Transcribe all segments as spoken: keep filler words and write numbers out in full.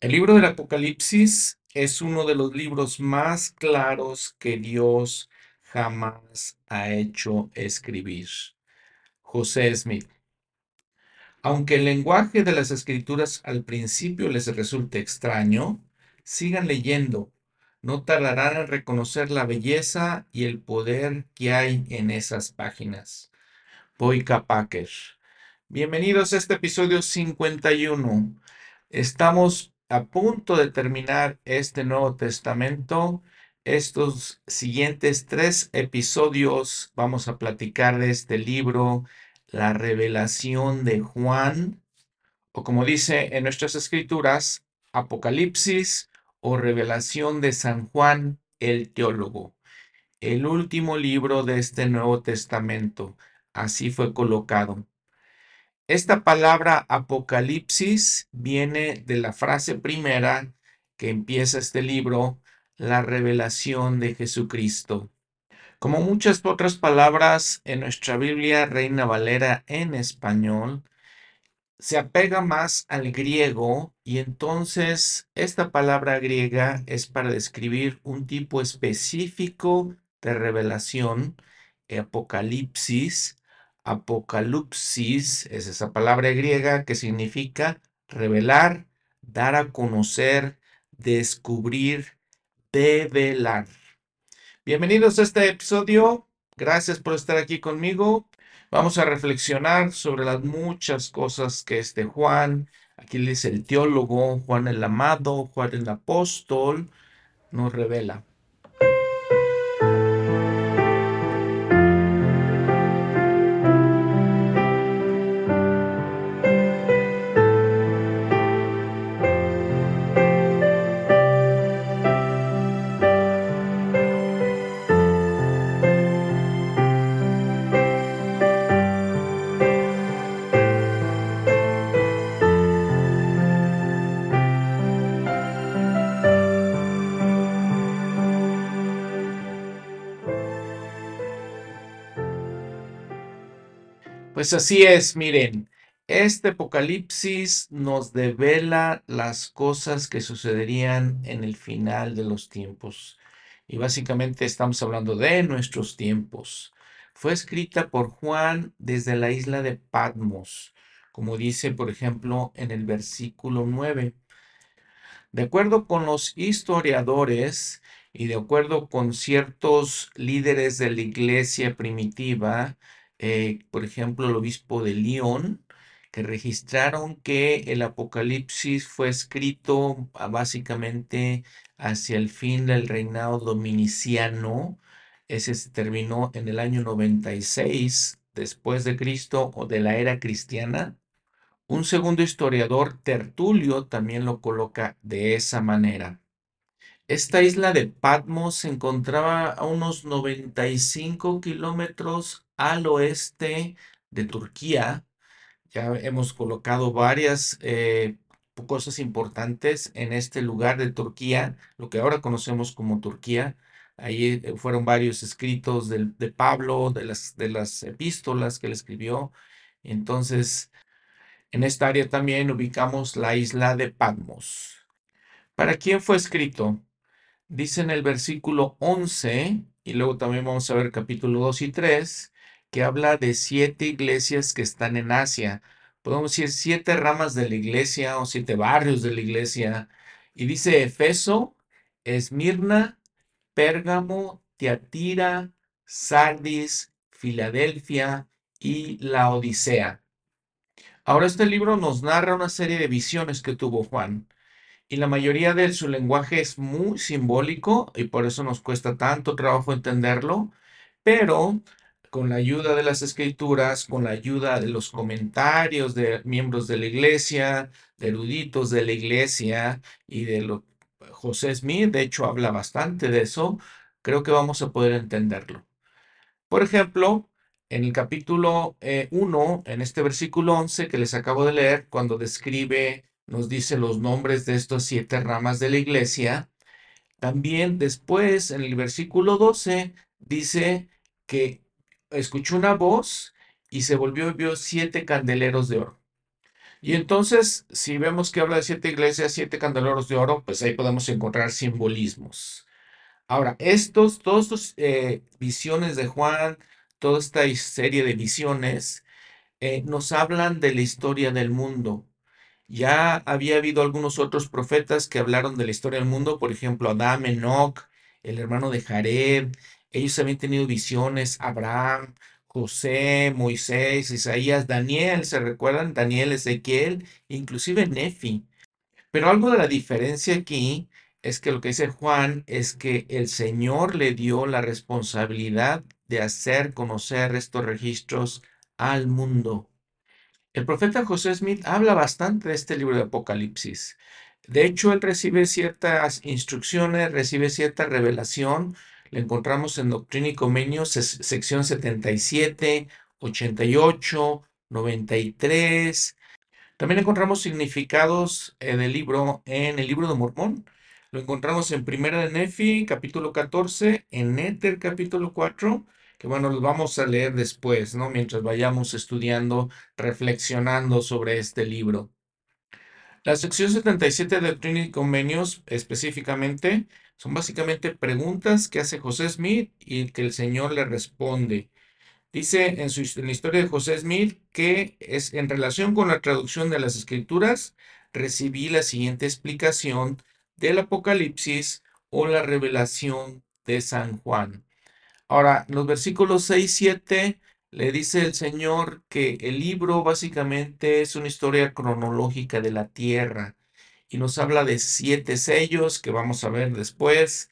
El libro del Apocalipsis es uno de los libros más claros que Dios jamás ha hecho escribir. José Smith. Aunque el lenguaje de las escrituras al principio les resulte extraño, sigan leyendo. No tardarán en reconocer la belleza y el poder que hay en esas páginas. Boyd Packer. Bienvenidos a este episodio cincuenta y uno. Estamos a punto de terminar este Nuevo Testamento. Estos siguientes tres episodios vamos a platicar de este libro, la revelación de Juan, o como dice en nuestras escrituras, Apocalipsis o revelación de San Juan el teólogo, el último libro de este Nuevo Testamento. Así fue colocado. Esta palabra Apocalipsis viene de la frase primera que empieza este libro, la revelación de Jesucristo. Como muchas otras palabras en nuestra Biblia Reina Valera en español, se apega más al griego y entonces esta palabra griega es para describir un tipo específico de revelación, Apocalipsis. Apocalipsis es esa palabra griega que significa revelar, dar a conocer, descubrir, develar. Bienvenidos a este episodio. Gracias por estar aquí conmigo. Vamos a reflexionar sobre las muchas cosas que este Juan, aquí le dice el teólogo, Juan el amado, Juan el apóstol, nos revela. Pues así es, miren, este Apocalipsis nos devela las cosas que sucederían en el final de los tiempos. Y básicamente estamos hablando de nuestros tiempos. Fue escrita por Juan desde la isla de Patmos, como dice, por ejemplo, en el versículo nueve. De acuerdo con los historiadores y de acuerdo con ciertos líderes de la iglesia primitiva, Eh, por ejemplo, el obispo de León, que registraron que el Apocalipsis fue escrito básicamente hacia el fin del reinado dominiciano. Ese se terminó en el año noventa y seis después de Cristo o de la era cristiana. Un segundo historiador, Tertulio, también lo coloca de esa manera. Esta isla de Patmos se encontraba a unos noventa y cinco kilómetros al oeste de Turquía. Ya hemos colocado varias eh, cosas importantes en este lugar de Turquía, lo que ahora conocemos como Turquía. Ahí fueron varios escritos de, de Pablo, de las, de las epístolas que él escribió. Entonces, en esta área también ubicamos la isla de Patmos. ¿Para quién fue escrito? Dice en el versículo once, y luego también vamos a ver capítulo dos y tres, que habla de siete iglesias que están en Asia. Podemos decir siete ramas de la iglesia o siete barrios de la iglesia. Y dice Efeso, Esmirna, Pérgamo, Teatira, Sardis, Filadelfia y Laodicea. Ahora este libro nos narra una serie de visiones que tuvo Juan. Y la mayoría de su lenguaje es muy simbólico y por eso nos cuesta tanto trabajo entenderlo. Pero con la ayuda de las escrituras, con la ayuda de los comentarios de miembros de la iglesia, de eruditos de la iglesia y de lo, José Smith, de hecho habla bastante de eso, creo que vamos a poder entenderlo. Por ejemplo, en el capítulo eh, uno, en este versículo once que les acabo de leer, cuando describe... nos dice los nombres de estas siete ramas de la iglesia. También después, en el versículo doce, dice que escuchó una voz y se volvió y vio siete candeleros de oro. Y entonces, si vemos que habla de siete iglesias, siete candelabros de oro, pues ahí podemos encontrar simbolismos. Ahora, estos, todas estas eh, visiones de Juan, toda esta serie de visiones, eh, nos hablan de la historia del mundo. Ya había habido algunos otros profetas que hablaron de la historia del mundo, por ejemplo, Adán, Enoch, el hermano de Jared, ellos habían tenido visiones, Abraham, José, Moisés, Isaías, Daniel, ¿se recuerdan? Daniel, Ezequiel, inclusive Nefi. Pero algo de la diferencia aquí es que lo que dice Juan es que el Señor le dio la responsabilidad de hacer conocer estos registros al mundo. El profeta José Smith habla bastante de este libro de Apocalipsis. De hecho, él recibe ciertas instrucciones, recibe cierta revelación. La encontramos en Doctrina y Convenios, sección setenta y siete, ochenta y ocho, noventa y tres. También encontramos significados en el libro, en el libro de Mormón. Lo encontramos en Primera de Nefi, capítulo catorce, en Éter, capítulo cuatro, que bueno, los vamos a leer después, ¿no? Mientras vayamos estudiando, reflexionando sobre este libro. La sección setenta y siete de Doctrina y Convenios, específicamente, son básicamente preguntas que hace José Smith y que el Señor le responde. Dice en, su, en la historia de José Smith que es en relación con la traducción de las Escrituras, recibí la siguiente explicación del Apocalipsis o la revelación de San Juan. Ahora, los versículos seis y siete le dice el Señor que el libro básicamente es una historia cronológica de la tierra y nos habla de siete sellos que vamos a ver después.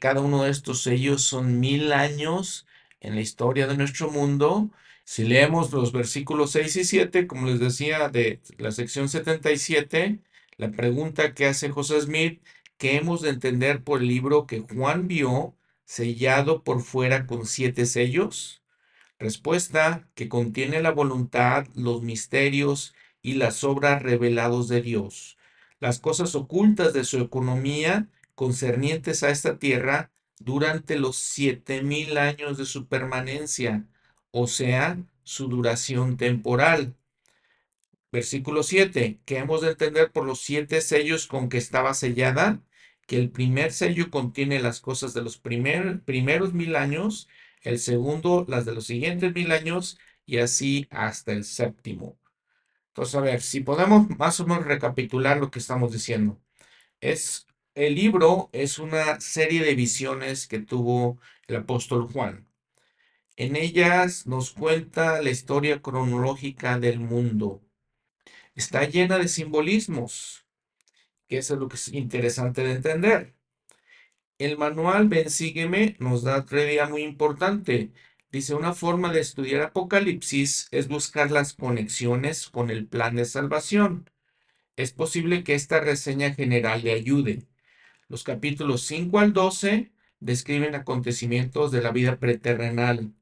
Cada uno de estos sellos son mil años en la historia de nuestro mundo. Si leemos los versículos seis y siete, como les decía, de la sección setenta y siete, la pregunta que hace José Smith, que hemos de entender por el libro que Juan vio, sellado por fuera con siete sellos. Respuesta, que contiene la voluntad, los misterios y las obras revelados de Dios, las cosas ocultas de su economía concernientes a esta tierra durante los siete mil años de su permanencia, o sea, su duración temporal. Versículo siete, que hemos de entender por los siete sellos con que estaba sellada, que el primer sello contiene las cosas de los primer, primeros mil años, el segundo, las de los siguientes mil años, y así hasta el séptimo. Entonces, a ver, si podemos más o menos recapitular lo que estamos diciendo. Es, el libro es una serie de visiones que tuvo el apóstol Juan. En ellas nos cuenta la historia cronológica del mundo. Está llena de simbolismos, que eso es lo que es interesante de entender. El manual Ven, Sígueme nos da otra idea muy importante. Dice, una forma de estudiar Apocalipsis es buscar las conexiones con el plan de salvación. Es posible que esta reseña general le ayude. Los capítulos cinco al doce describen acontecimientos de la vida preterrenal.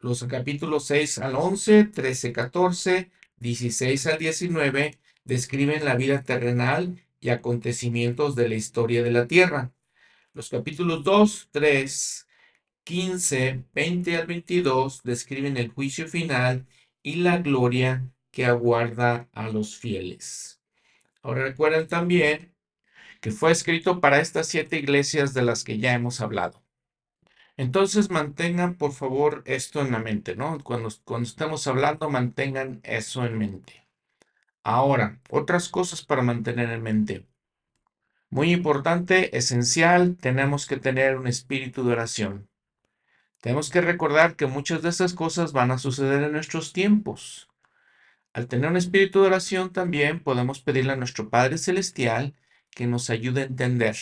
Los capítulos seis al once, trece, catorce, dieciséis al diecinueve describen la vida terrenal y acontecimientos de la historia de la tierra. Los capítulos dos, tres, quince, veinte al veintidós describen el juicio final y la gloria que aguarda a los fieles. Ahora recuerden también que fue escrito para estas siete iglesias de las que ya hemos hablado. Entonces mantengan por favor esto en la mente, ¿no? Cuando, cuando estemos hablando mantengan eso en mente. Ahora, otras cosas para mantener en mente. Muy importante, esencial, tenemos que tener un espíritu de oración. Tenemos que recordar que muchas de esas cosas van a suceder en nuestros tiempos. Al tener un espíritu de oración también podemos pedirle a nuestro Padre Celestial que nos ayude a entender.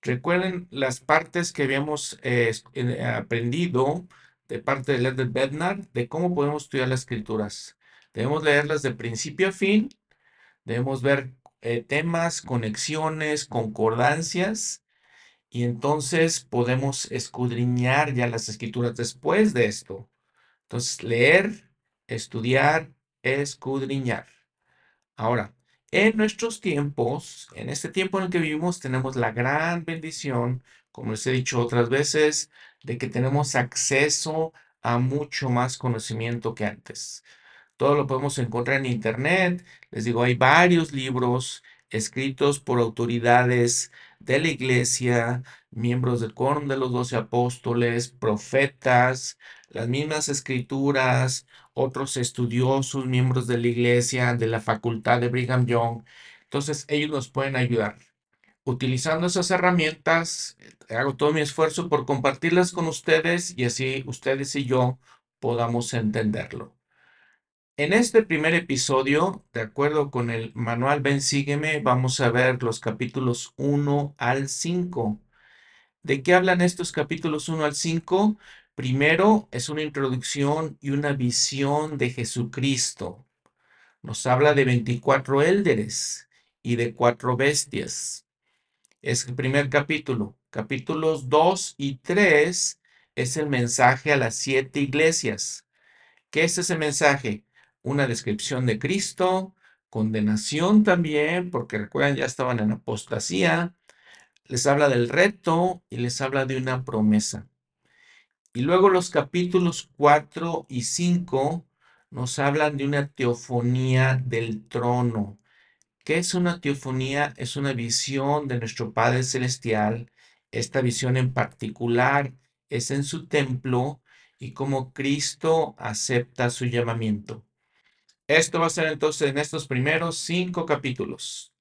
Recuerden las partes que habíamos eh, aprendido de parte de Bednar de cómo podemos estudiar las Escrituras. Debemos leerlas de principio a fin, debemos ver Eh, temas, conexiones, concordancias, y entonces podemos escudriñar ya las Escrituras después de esto. Entonces, leer, estudiar, escudriñar. Ahora, en nuestros tiempos, en este tiempo en el que vivimos, tenemos la gran bendición, como les he dicho otras veces, de que tenemos acceso a mucho más conocimiento que antes. Todo lo podemos encontrar en internet. Les digo, hay varios libros escritos por autoridades de la iglesia, miembros del quórum de los doce apóstoles, profetas, las mismas escrituras, otros estudiosos, miembros de la iglesia, de la facultad de Brigham Young. Entonces, ellos nos pueden ayudar. Utilizando esas herramientas, hago todo mi esfuerzo por compartirlas con ustedes y así ustedes y yo podamos entenderlo. En este primer episodio, de acuerdo con el manual Ven Sígueme, vamos a ver los capítulos uno al cinco. ¿De qué hablan estos capítulos uno al cinco? Primero, es una introducción y una visión de Jesucristo. Nos habla de veinticuatro élderes y de cuatro bestias. Es el primer capítulo. Capítulos dos y tres es el mensaje a las siete iglesias. ¿Qué es ese mensaje? Una descripción de Cristo, condenación también, porque recuerdan, ya estaban en apostasía. Les habla del reto y les habla de una promesa. Y luego los capítulos cuatro y cinco nos hablan de una teofonía del trono. ¿Qué es una teofonía? Es una visión de nuestro Padre Celestial. Esta visión en particular es en su templo y cómo Cristo acepta su llamamiento. Esto va a ser entonces en estos primeros cinco capítulos.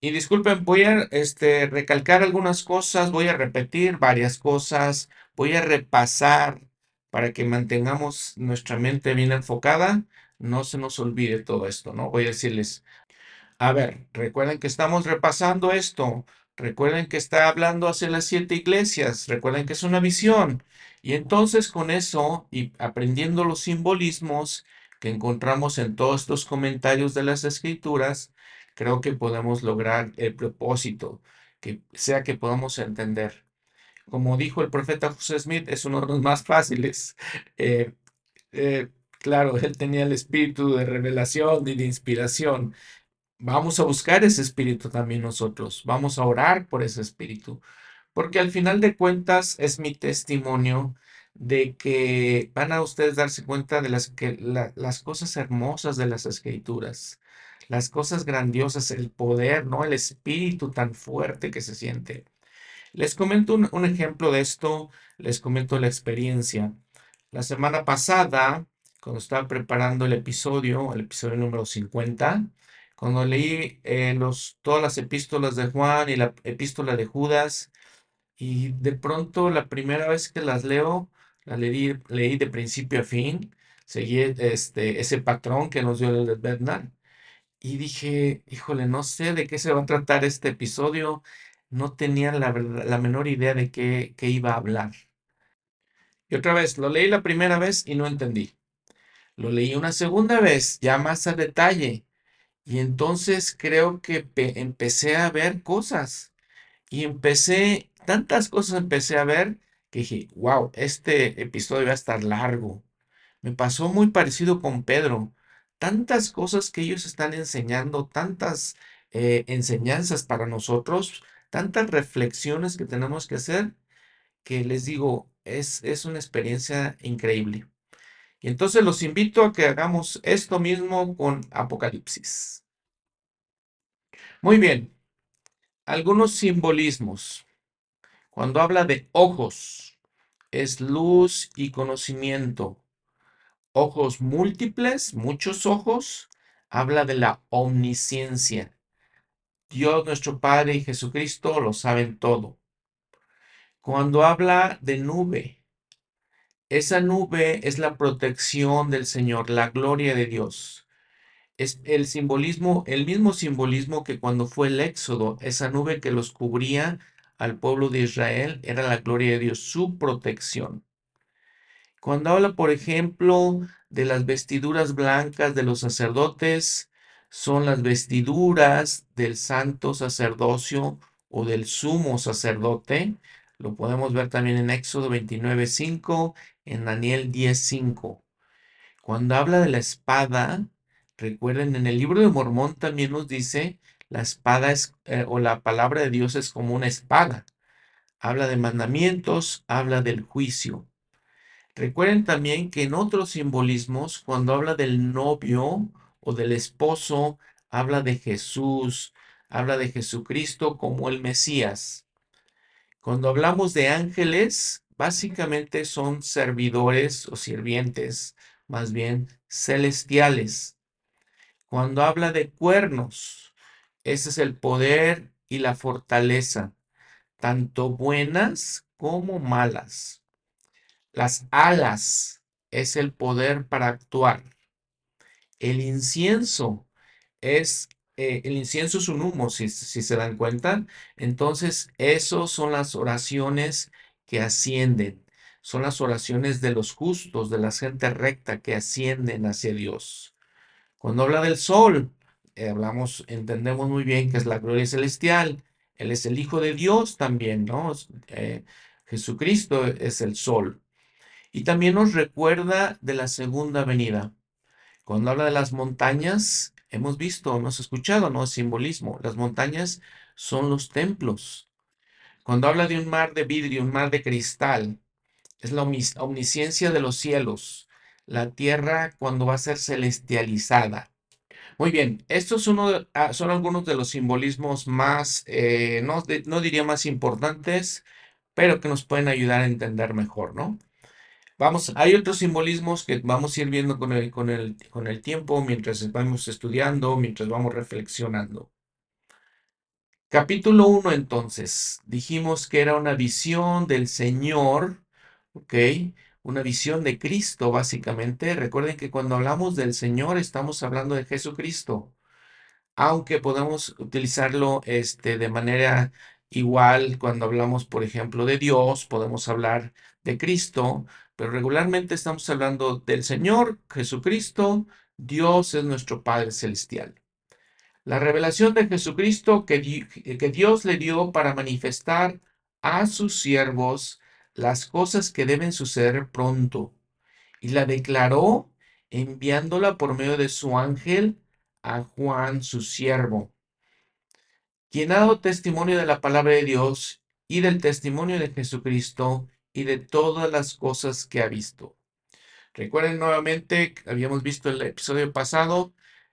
Y disculpen, voy a este, recalcar algunas cosas, voy a repetir varias cosas, voy a repasar para que mantengamos nuestra mente bien enfocada. No se nos olvide todo esto, ¿no? Voy a decirles, a ver, recuerden que estamos repasando esto, recuerden que está hablando hacia las siete iglesias, recuerden que es una visión. Y entonces con eso y aprendiendo los simbolismos que encontramos en todos estos comentarios de las Escrituras, creo que podemos lograr el propósito, que sea que podamos entender. Como dijo el profeta José Smith, es uno de los más fáciles. Eh, eh, claro, él tenía el espíritu de revelación y de inspiración. Vamos a buscar ese espíritu también nosotros. Vamos a orar por ese espíritu. Porque al final de cuentas es mi testimonio de que van a ustedes darse cuenta de las, que, la, las cosas hermosas de las Escrituras, las cosas grandiosas, el poder, ¿no? El espíritu tan fuerte que se siente. Les comento un, un ejemplo de esto, les comento la experiencia. La semana pasada, cuando estaba preparando el episodio, el episodio número cincuenta, cuando leí eh, los, todas las epístolas de Juan y la epístola de Judas, y de pronto la primera vez que las leo, la leí, leí de principio a fin, seguí este, ese patrón que nos dio el de Bednar. Y dije, híjole, no sé de qué se va a tratar este episodio. No tenía la, la menor idea de qué, qué iba a hablar. Y otra vez, lo leí la primera vez y no entendí. Lo leí una segunda vez, ya más a detalle. Y entonces creo que empecé a ver cosas. Y empecé, tantas cosas empecé a ver que dije, wow, este episodio va a estar largo. Me pasó muy parecido con Pedro. Tantas cosas que ellos están enseñando, tantas eh, enseñanzas para nosotros, tantas reflexiones que tenemos que hacer, que les digo, es, es una experiencia increíble. Y entonces los invito a que hagamos esto mismo con Apocalipsis. Muy bien, algunos simbolismos. Cuando habla de ojos, es luz y conocimiento. Ojos múltiples, muchos ojos, habla de la omnisciencia. Dios, nuestro Padre y Jesucristo lo saben todo. Cuando habla de nube, esa nube es la protección del Señor, la gloria de Dios. Es el simbolismo, el mismo simbolismo que cuando fue el Éxodo, esa nube que los cubría al pueblo de Israel, era la gloria de Dios, su protección. Cuando habla, por ejemplo, de las vestiduras blancas de los sacerdotes, son las vestiduras del santo sacerdocio o del sumo sacerdote. Lo podemos ver también en Éxodo veintinueve, cinco, en Daniel diez, cinco. Cuando habla de la espada, recuerden, en el libro de Mormón también nos dice, la espada es, eh, o la palabra de Dios es como una espada. Habla de mandamientos, habla del juicio. Recuerden también que en otros simbolismos, cuando habla del novio o del esposo, habla de Jesús, habla de Jesucristo como el Mesías. Cuando hablamos de ángeles, básicamente son servidores o sirvientes, más bien celestiales. Cuando habla de cuernos, ese es el poder y la fortaleza, tanto buenas como malas. Las alas es el poder para actuar. El incienso es, eh, el incienso es un humo, si, si se dan cuenta. Entonces, esas son las oraciones que ascienden. Son las oraciones de los justos, de la gente recta que ascienden hacia Dios. Cuando habla del sol, eh, hablamos, entendemos muy bien que es la gloria celestial. Él es el Hijo de Dios también, ¿no? Eh, Jesucristo es el sol. Y también nos recuerda de la segunda venida. Cuando habla de las montañas, hemos visto, hemos escuchado, ¿no? Simbolismo. Las montañas son los templos. Cuando habla de un mar de vidrio, un mar de cristal, es la omnisciencia de los cielos. La tierra cuando va a ser celestializada. Muy bien, estos son, uno de, son algunos de los simbolismos más, eh, no, de, no diría más importantes, pero que nos pueden ayudar a entender mejor, ¿no? Vamos, hay otros simbolismos que vamos a ir viendo con el, con el, con el tiempo, mientras vamos estudiando, mientras vamos reflexionando. Capítulo uno, entonces, dijimos que era una visión del Señor, ¿ok? Una visión de Cristo, básicamente. Recuerden que cuando hablamos del Señor, estamos hablando de Jesucristo, aunque podemos utilizarlo este, de manera igual cuando hablamos, por ejemplo, de Dios, podemos hablar de Cristo, pero regularmente estamos hablando del Señor, Jesucristo. Dios es nuestro Padre Celestial. La revelación de Jesucristo que, di- que Dios le dio para manifestar a sus siervos las cosas que deben suceder pronto. Y la declaró enviándola por medio de su ángel a Juan, su siervo, quien ha dado testimonio de la palabra de Dios y del testimonio de Jesucristo y de todas las cosas que ha visto. Recuerden nuevamente, habíamos visto el episodio pasado,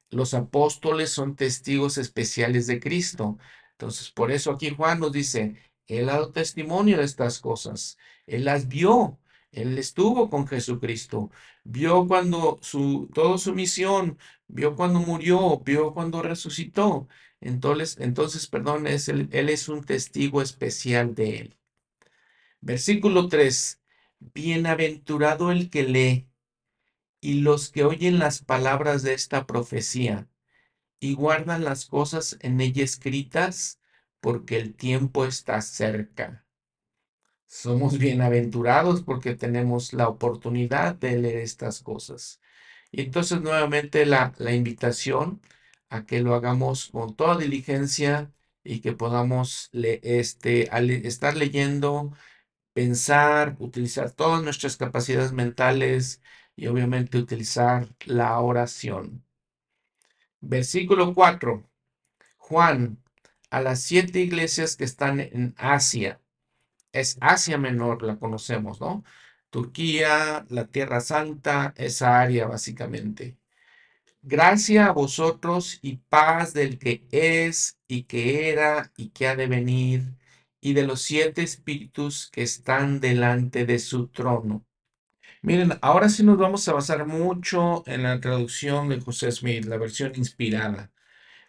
los apóstoles son testigos especiales de Cristo. Entonces, por eso aquí Juan nos dice, él ha dado testimonio de estas cosas. Él las vio. Él estuvo con Jesucristo. Vio cuando su, toda su misión, vio cuando murió, vio cuando resucitó. Entonces, entonces perdón, es el, él es un testigo especial de él. Versículo tres. Bienaventurado el que lee y los que oyen las palabras de esta profecía y guardan las cosas en ella escritas, porque el tiempo está cerca. Somos bienaventurados porque tenemos la oportunidad de leer estas cosas. Y entonces nuevamente la, la invitación a que lo hagamos con toda diligencia y que podamos le, este, al estar leyendo, pensar, utilizar todas nuestras capacidades mentales y obviamente utilizar la oración. Versículo cuatro. Juan, a las siete iglesias que están en Asia. Es Asia Menor, la conocemos, ¿no? Turquía, la Tierra Santa, esa área básicamente. Gracia a vosotros y paz del que es y que era y que ha de venir y de los siete espíritus que están delante de su trono. Miren, ahora sí nos vamos a basar mucho en la traducción de José Smith, la versión inspirada,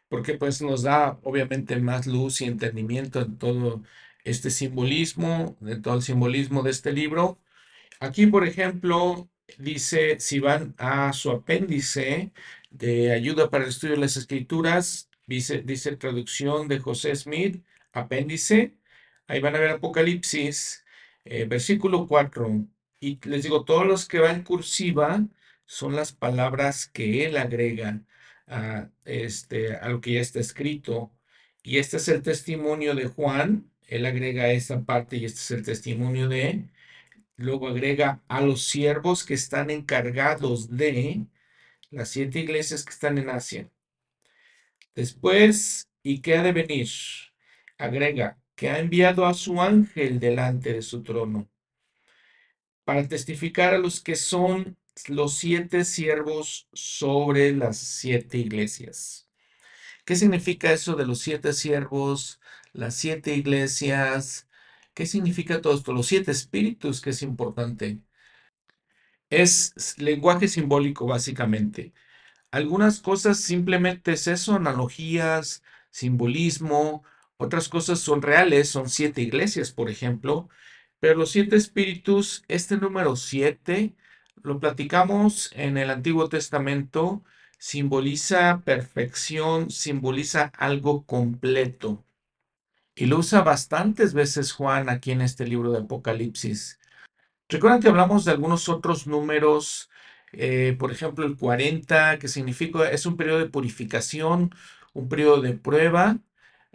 porque pues nos da obviamente más luz y entendimiento en todo este simbolismo, en todo el simbolismo de este libro. Aquí, por ejemplo, dice, si van a su apéndice de ayuda para el estudio de las escrituras, dice, dice traducción de José Smith, apéndice, ahí van a ver Apocalipsis, eh, versículo cuatro, y les digo, todos los que van en cursiva son las palabras que él agrega A, este, a lo que ya está escrito, y este es el testimonio de Juan. Él agrega esta parte y este es el testimonio de, luego agrega a los siervos que están encargados de las siete iglesias que están en Asia. Después, y que ha de venir, agrega que ha enviado a su ángel delante de su trono. para testificar a los que son los siete siervos sobre las siete iglesias. ¿Qué significa eso de los siete siervos, las siete iglesias? ¿Qué significa todo esto? Los siete espíritus, que es importante. Es lenguaje simbólico, básicamente. Algunas cosas simplemente es eso, analogías, simbolismo. Otras cosas son reales, son siete iglesias, por ejemplo. Pero los siete espíritus, este número siete, lo platicamos en el Antiguo Testamento, simboliza perfección, simboliza algo completo. Y lo usa bastantes veces Juan aquí en este libro de Apocalipsis. Recuerden que hablamos de algunos otros números, eh, por ejemplo el cuarenta, que significa, es un periodo de purificación, un periodo de prueba.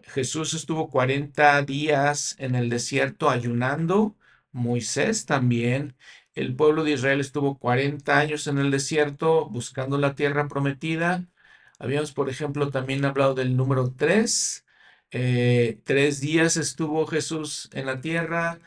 Jesús estuvo cuarenta días en el desierto ayunando, Moisés también. El pueblo de Israel estuvo cuarenta años en el desierto buscando la tierra prometida. Habíamos, por ejemplo, también hablado del número tres. Eh, tres días estuvo Jesús en la tierra,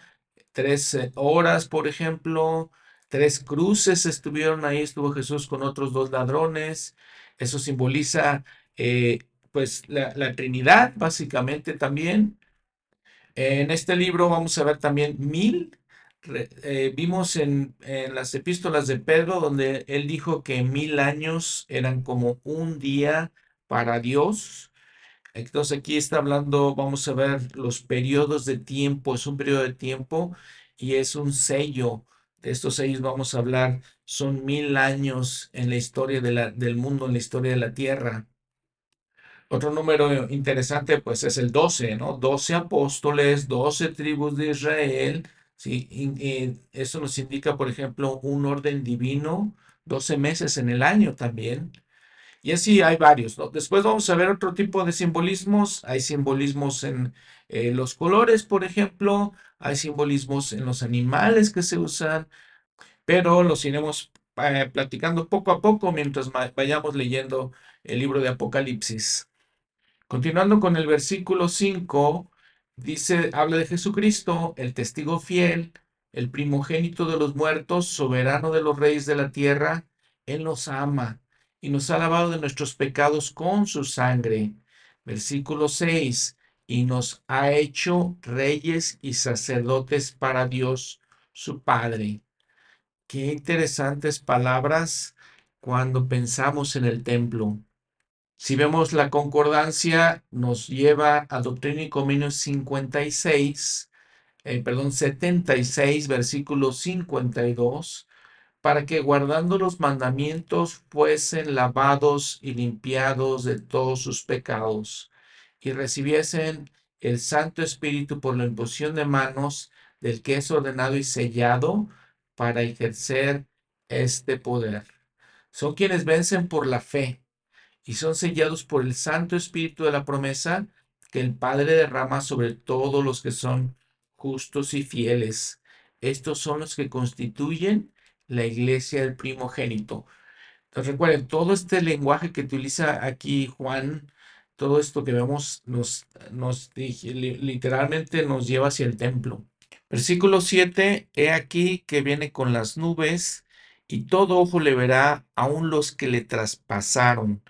tres horas, por ejemplo. Tres cruces estuvieron ahí, estuvo Jesús con otros dos ladrones. Eso simboliza Eh, pues la, la Trinidad, básicamente también. En este libro vamos a ver también mil. Eh, vimos en, en las epístolas de Pedro, donde él dijo que mil años eran como un día para Dios. Entonces aquí está hablando, vamos a ver los periodos de tiempo, es un periodo de tiempo y es un sello. De estos sellos vamos a hablar, son mil años en la historia de la, del mundo, en la historia de la tierra. Otro número interesante, pues, es el doce, ¿no? doce apóstoles, doce tribus de Israel, ¿sí? Y, y eso nos indica, por ejemplo, un orden divino, doce meses en el año también. Y así hay varios, ¿no? Después vamos a ver otro tipo de simbolismos. Hay simbolismos en eh, los colores, por ejemplo. Hay simbolismos en los animales que se usan. Pero los iremos eh, platicando poco a poco mientras vayamos leyendo el libro de Apocalipsis. Continuando con el versículo cinco, dice, habla de Jesucristo, el testigo fiel, el primogénito de los muertos, soberano de los reyes de la tierra. Él nos ama y nos ha lavado de nuestros pecados con su sangre. Versículo seis, y nos ha hecho reyes y sacerdotes para Dios su Padre. Qué interesantes palabras cuando pensamos en el templo. Si vemos la concordancia, nos lleva a Doctrina y Convenios cincuenta y seis, eh, perdón, setenta y seis, versículo cincuenta y dos, para que guardando los mandamientos fuesen lavados y limpiados de todos sus pecados y recibiesen el Santo Espíritu por la imposición de manos del que es ordenado y sellado para ejercer este poder. Son quienes vencen por la fe y son sellados por el Santo Espíritu de la promesa que el Padre derrama sobre todos los que son justos y fieles. Estos son los que constituyen la iglesia del primogénito. Entonces recuerden, todo este lenguaje que utiliza aquí Juan, todo esto que vemos, nos, nos literalmente nos lleva hacia el templo. Versículo siete, he aquí que viene con las nubes, y todo ojo le verá, aun los que le traspasaron.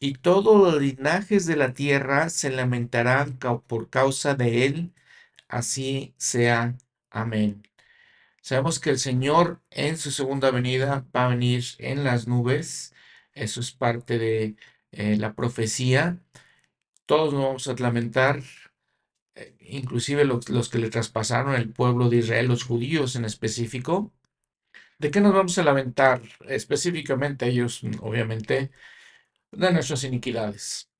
Y todos los linajes de la tierra se lamentarán por causa de él. Así sea. Amén. Sabemos que el Señor en su segunda venida va a venir en las nubes. Eso es parte de eh, la profecía. Todos nos vamos a lamentar, eh, inclusive los, los que le traspasaron, el pueblo de Israel, los judíos en específico. ¿De qué nos vamos a lamentar? Específicamente ellos, obviamente, de nuestras iniquidades.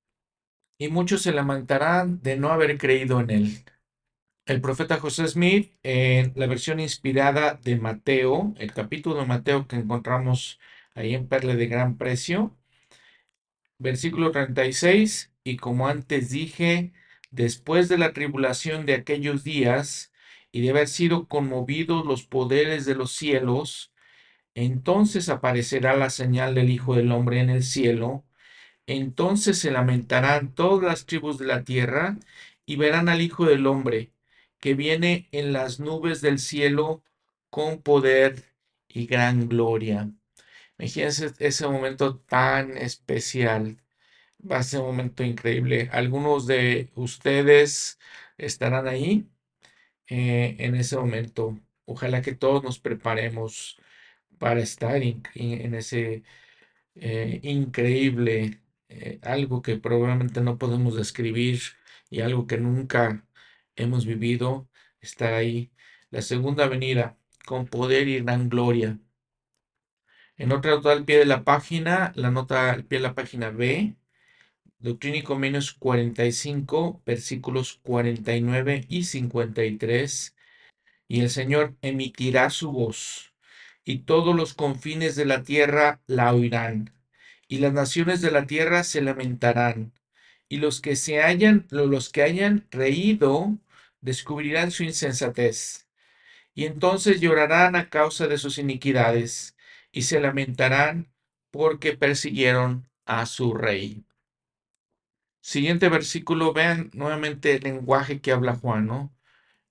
Y muchos se lamentarán de no haber creído en él. El profeta José Smith, en la versión inspirada de Mateo, el capítulo de Mateo que encontramos ahí en Perle de Gran Precio, versículo treinta y seis, y como antes dije, después de la tribulación de aquellos días y de haber sido conmovidos los poderes de los cielos, entonces aparecerá la señal del Hijo del Hombre en el cielo. Entonces se lamentarán todas las tribus de la tierra y verán al Hijo del Hombre que viene en las nubes del cielo con poder y gran gloria. Imagínense ese momento tan especial. Va a ser un momento increíble. Algunos de ustedes estarán ahí eh, en ese momento. Ojalá que todos nos preparemos para estar in, in, en ese eh, increíble, eh, algo que probablemente no podemos describir y algo que nunca hemos vivido, estar ahí. La segunda venida con poder y gran gloria. En otra nota al pie de la página, la nota al pie de la página B, Doctrina y Convenios cuarenta y cinco, versículos cuarenta y nueve y cincuenta y tres. Y el Señor emitirá su voz, y todos los confines de la tierra la oirán, y las naciones de la tierra se lamentarán, y los que se hayan, los que hayan reído descubrirán su insensatez, y entonces llorarán a causa de sus iniquidades, y se lamentarán porque persiguieron a su rey. Siguiente versículo, vean nuevamente el lenguaje que habla Juan, ¿no?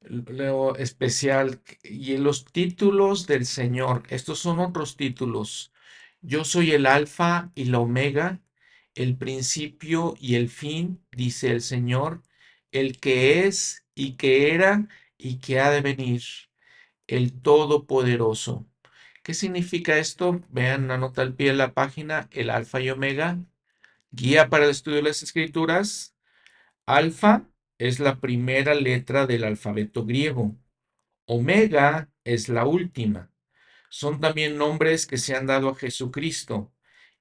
Lo especial y en los títulos del Señor. Estos son otros títulos. Yo soy el Alfa y la Omega, el principio y el fin, dice el Señor, el que es y que era y que ha de venir, el Todopoderoso. ¿Qué significa esto? Vean la nota al pie de la página, el Alfa y Omega. Guía para el estudio de las Escrituras. Alfa es la primera letra del alfabeto griego. Omega es la última. Son también nombres que se han dado a Jesucristo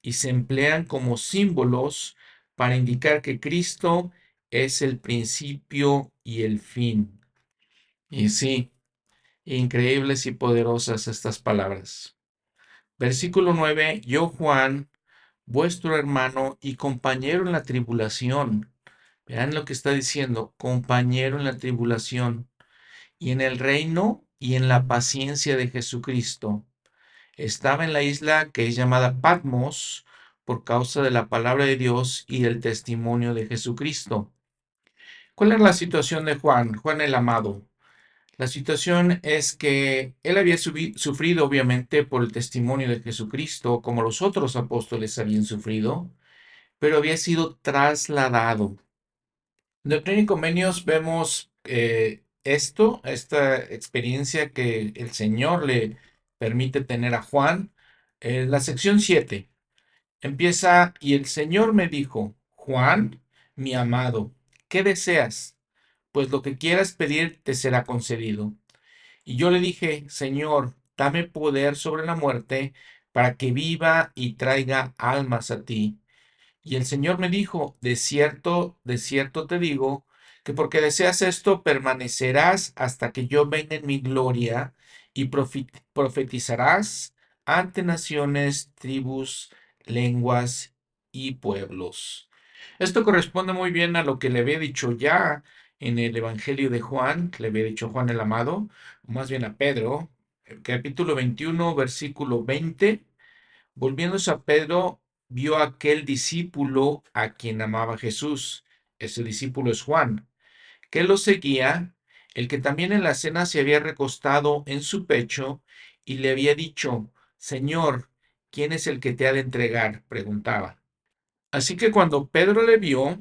y se emplean como símbolos para indicar que Cristo es el principio y el fin. Y sí, increíbles y poderosas estas palabras. Versículo nueve. Yo, Juan, vuestro hermano y compañero en la tribulación. Vean lo que está diciendo, compañero en la tribulación y en el reino y en la paciencia de Jesucristo. Estaba en la isla que es llamada Patmos por causa de la palabra de Dios y del testimonio de Jesucristo. ¿Cuál era la situación de Juan? Juan el amado. La situación es que él había sufrido obviamente por el testimonio de Jesucristo, como los otros apóstoles habían sufrido, pero había sido trasladado. En Doctrina y Convenios vemos eh, esto, esta experiencia que el Señor le permite tener a Juan. Eh, la sección siete empieza, y el Señor me dijo, Juan, mi amado, ¿qué deseas? Pues lo que quieras pedir te será concedido. Y yo le dije, Señor, dame poder sobre la muerte para que viva y traiga almas a ti. Y el Señor me dijo, de cierto, de cierto te digo, que porque deseas esto permanecerás hasta que yo venga en mi gloria y profetizarás ante naciones, tribus, lenguas y pueblos. Esto corresponde muy bien a lo que le había dicho ya en el Evangelio de Juan, que le había dicho Juan el Amado, o más bien a Pedro, capítulo veintiuno, versículo veinte. Volviéndose a Pedro, vio a aquel discípulo a quien amaba Jesús. Ese discípulo es Juan, que lo seguía, el que también en la cena se había recostado en su pecho y le había dicho, Señor, ¿quién es el que te ha de entregar? Preguntaba. Así que cuando Pedro le vio,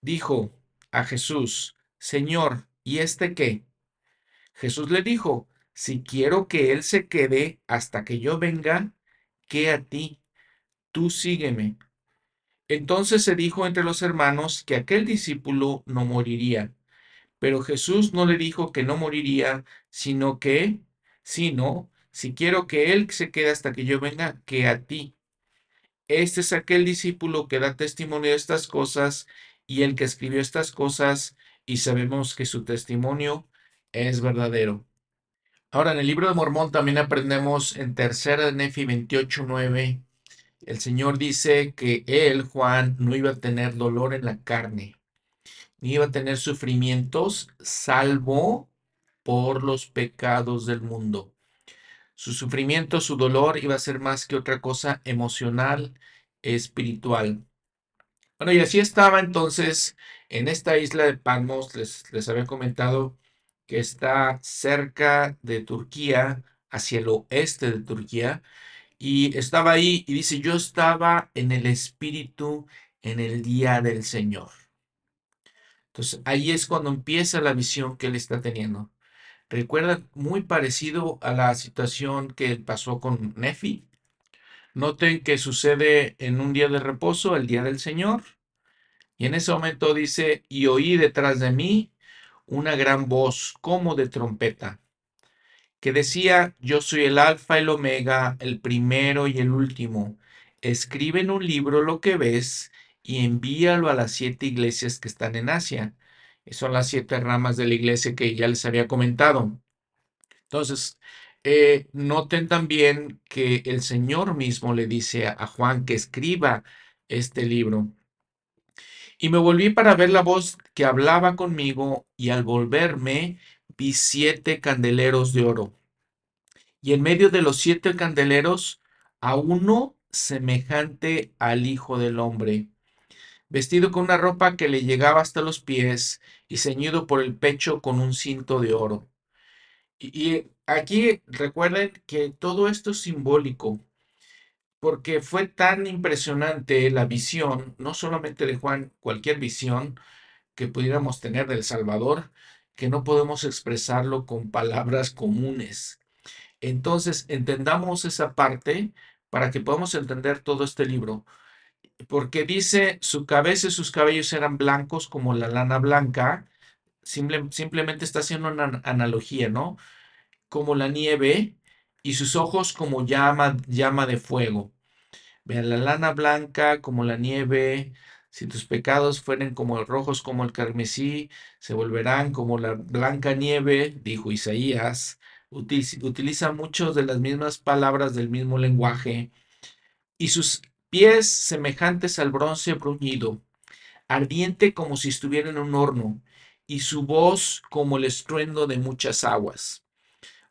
dijo a Jesús, Señor, ¿y este qué? Jesús le dijo, si quiero que él se quede hasta que yo venga, ¿qué a ti? Tú sígueme. Entonces se dijo entre los hermanos que aquel discípulo no moriría. Pero Jesús no le dijo que no moriría, sino que, sino, si quiero que él se quede hasta que yo venga, ¿qué a ti? Este es aquel discípulo que da testimonio de estas cosas y el que escribió estas cosas, y sabemos que su testimonio es verdadero. Ahora, en el libro de Mormón también aprendemos en tercera de Nefi veintiocho nueve, el Señor dice que él, Juan, no iba a tener dolor en la carne, ni iba a tener sufrimientos, salvo por los pecados del mundo. Su sufrimiento, su dolor, iba a ser más que otra cosa emocional, espiritual. Bueno, y así estaba entonces en esta isla de Patmos, les, les había comentado, que está cerca de Turquía, hacia el oeste de Turquía, y estaba ahí y dice, yo estaba en el Espíritu en el día del Señor. Entonces, ahí es cuando empieza la visión que él está teniendo. Recuerda, muy parecido a la situación que pasó con Nefi. Noten que sucede en un día de reposo, el día del Señor. Y en ese momento dice, y oí detrás de mí una gran voz como de trompeta, que decía, yo soy el alfa y el omega, el primero y el último. Escribe en un libro lo que ves y envíalo a las siete iglesias que están en Asia. Son las siete ramas de la iglesia que ya les había comentado. Entonces, eh, noten también que el Señor mismo le dice a Juan que escriba este libro. Y me volví para ver la voz que hablaba conmigo, y al volverme vi siete candeleros de oro. Y en medio de los siete candeleros, a uno semejante al Hijo del Hombre, vestido con una ropa que le llegaba hasta los pies y ceñido por el pecho con un cinto de oro. Y, y aquí recuerden que todo esto es simbólico, porque fue tan impresionante la visión, no solamente de Juan, cualquier visión que pudiéramos tener del Salvador, que no podemos expresarlo con palabras comunes. Entonces, entendamos esa parte para que podamos entender todo este libro. Porque dice, su cabeza y sus cabellos eran blancos como la lana blanca. Simple, simplemente está haciendo una analogía, ¿no? Como la nieve, y sus ojos como llama, llama de fuego. Vean, la lana blanca como la nieve. Si tus pecados fueren como rojos como el carmesí, se volverán como la blanca nieve, dijo Isaías. Utiliza, utiliza muchas de las mismas palabras del mismo lenguaje. Y sus pies semejantes al bronce bruñido, ardiente como si estuviera en un horno, y su voz como el estruendo de muchas aguas.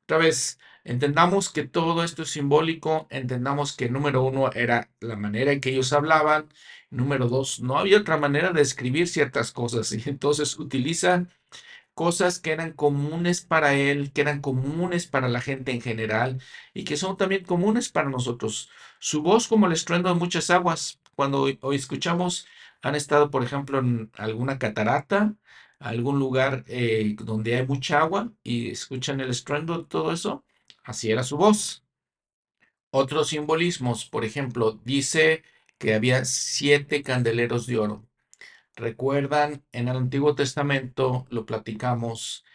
Otra vez, entendamos que todo esto es simbólico, entendamos que número uno era la manera en que ellos hablaban, número dos, no había otra manera de escribir ciertas cosas, y entonces utiliza cosas que eran comunes para él, que eran comunes para la gente en general y que son también comunes para nosotros. Su voz como el estruendo de muchas aguas. Cuando hoy, hoy escuchamos, han estado, por ejemplo, en alguna catarata, algún lugar eh, donde hay mucha agua y escuchan el estruendo de todo eso. Así era su voz. Otros simbolismos, por ejemplo, dice que había siete candeleros de oro. Recuerdan, en el Antiguo Testamento lo platicamos,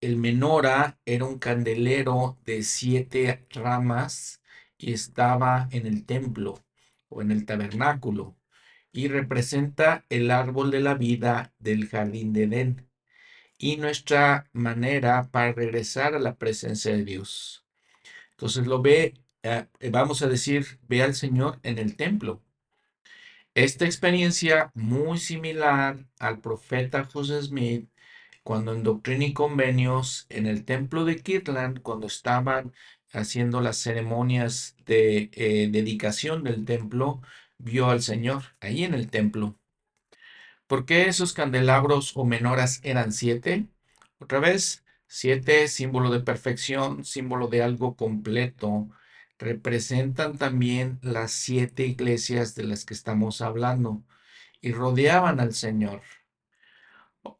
el menorá era un candelero de siete ramas y estaba en el templo o en el tabernáculo y representa el árbol de la vida del jardín de Edén y nuestra manera para regresar a la presencia de Dios. Entonces lo ve, eh, vamos a decir, ve al Señor en el templo. Esta experiencia muy similar al profeta José Smith cuando en Doctrina y Convenios en el templo de Kirtland, cuando estaban haciendo las ceremonias de eh, dedicación del templo, vio al Señor ahí en el templo. ¿Por qué esos candelabros o menoras eran siete? Otra vez, siete, símbolo de perfección, símbolo de algo completo. Representan también las siete iglesias de las que estamos hablando y rodeaban al Señor.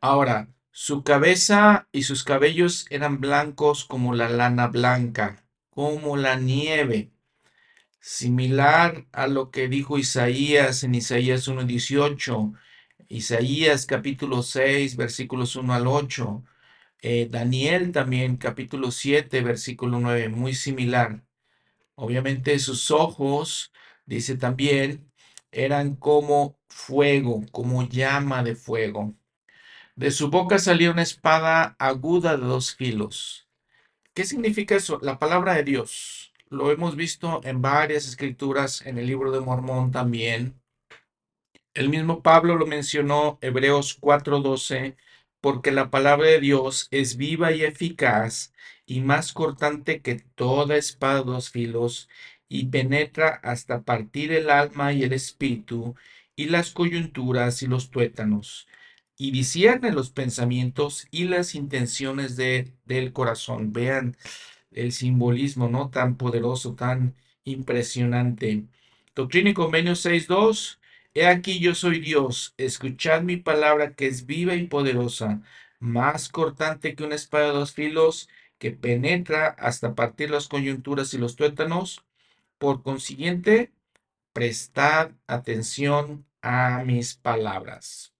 Ahora, su cabeza y sus cabellos eran blancos como la lana blanca, como la nieve, similar a lo que dijo Isaías en Isaías uno dieciocho, Isaías capítulo seis, versículos uno al ocho, eh, Daniel también capítulo siete, versículo nueve, muy similar. Obviamente sus ojos, dice también, eran como fuego, como llama de fuego. De su boca salía una espada aguda de dos filos. ¿Qué significa eso? La palabra de Dios. Lo hemos visto en varias escrituras, en el libro de Mormón también. El mismo Pablo lo mencionó, Hebreos cuatro doce, porque la palabra de Dios es viva y eficaz y más cortante que toda espada de dos filos, y penetra hasta partir el alma y el espíritu, y las coyunturas y los tuétanos, y discierne los pensamientos y las intenciones de, del corazón. Vean el simbolismo, ¿no? Tan poderoso, tan impresionante. Doctrina y Convenio seis punto dos. He aquí yo soy Dios. Escuchad mi palabra que es viva y poderosa, más cortante que una espada de dos filos, que penetra hasta partir las coyunturas y los tuétanos. Por consiguiente, prestad atención a mis palabras.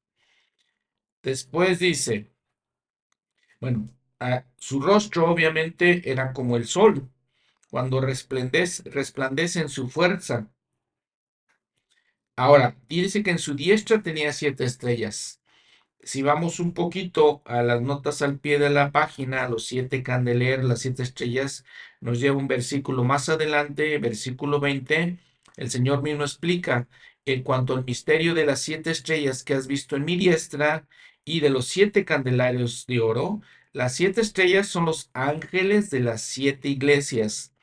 Después dice, bueno, a, su rostro obviamente era como el sol, cuando resplandece, resplandece en su fuerza. Ahora, dice que en su diestra tenía siete estrellas. Si vamos un poquito a las notas al pie de la página, los siete candeleros, las siete estrellas, nos lleva un versículo más adelante, versículo veinte, el Señor mismo explica, en cuanto al misterio de las siete estrellas que has visto en mi diestra y de los siete candelarios de oro, las siete estrellas son los ángeles de las siete iglesias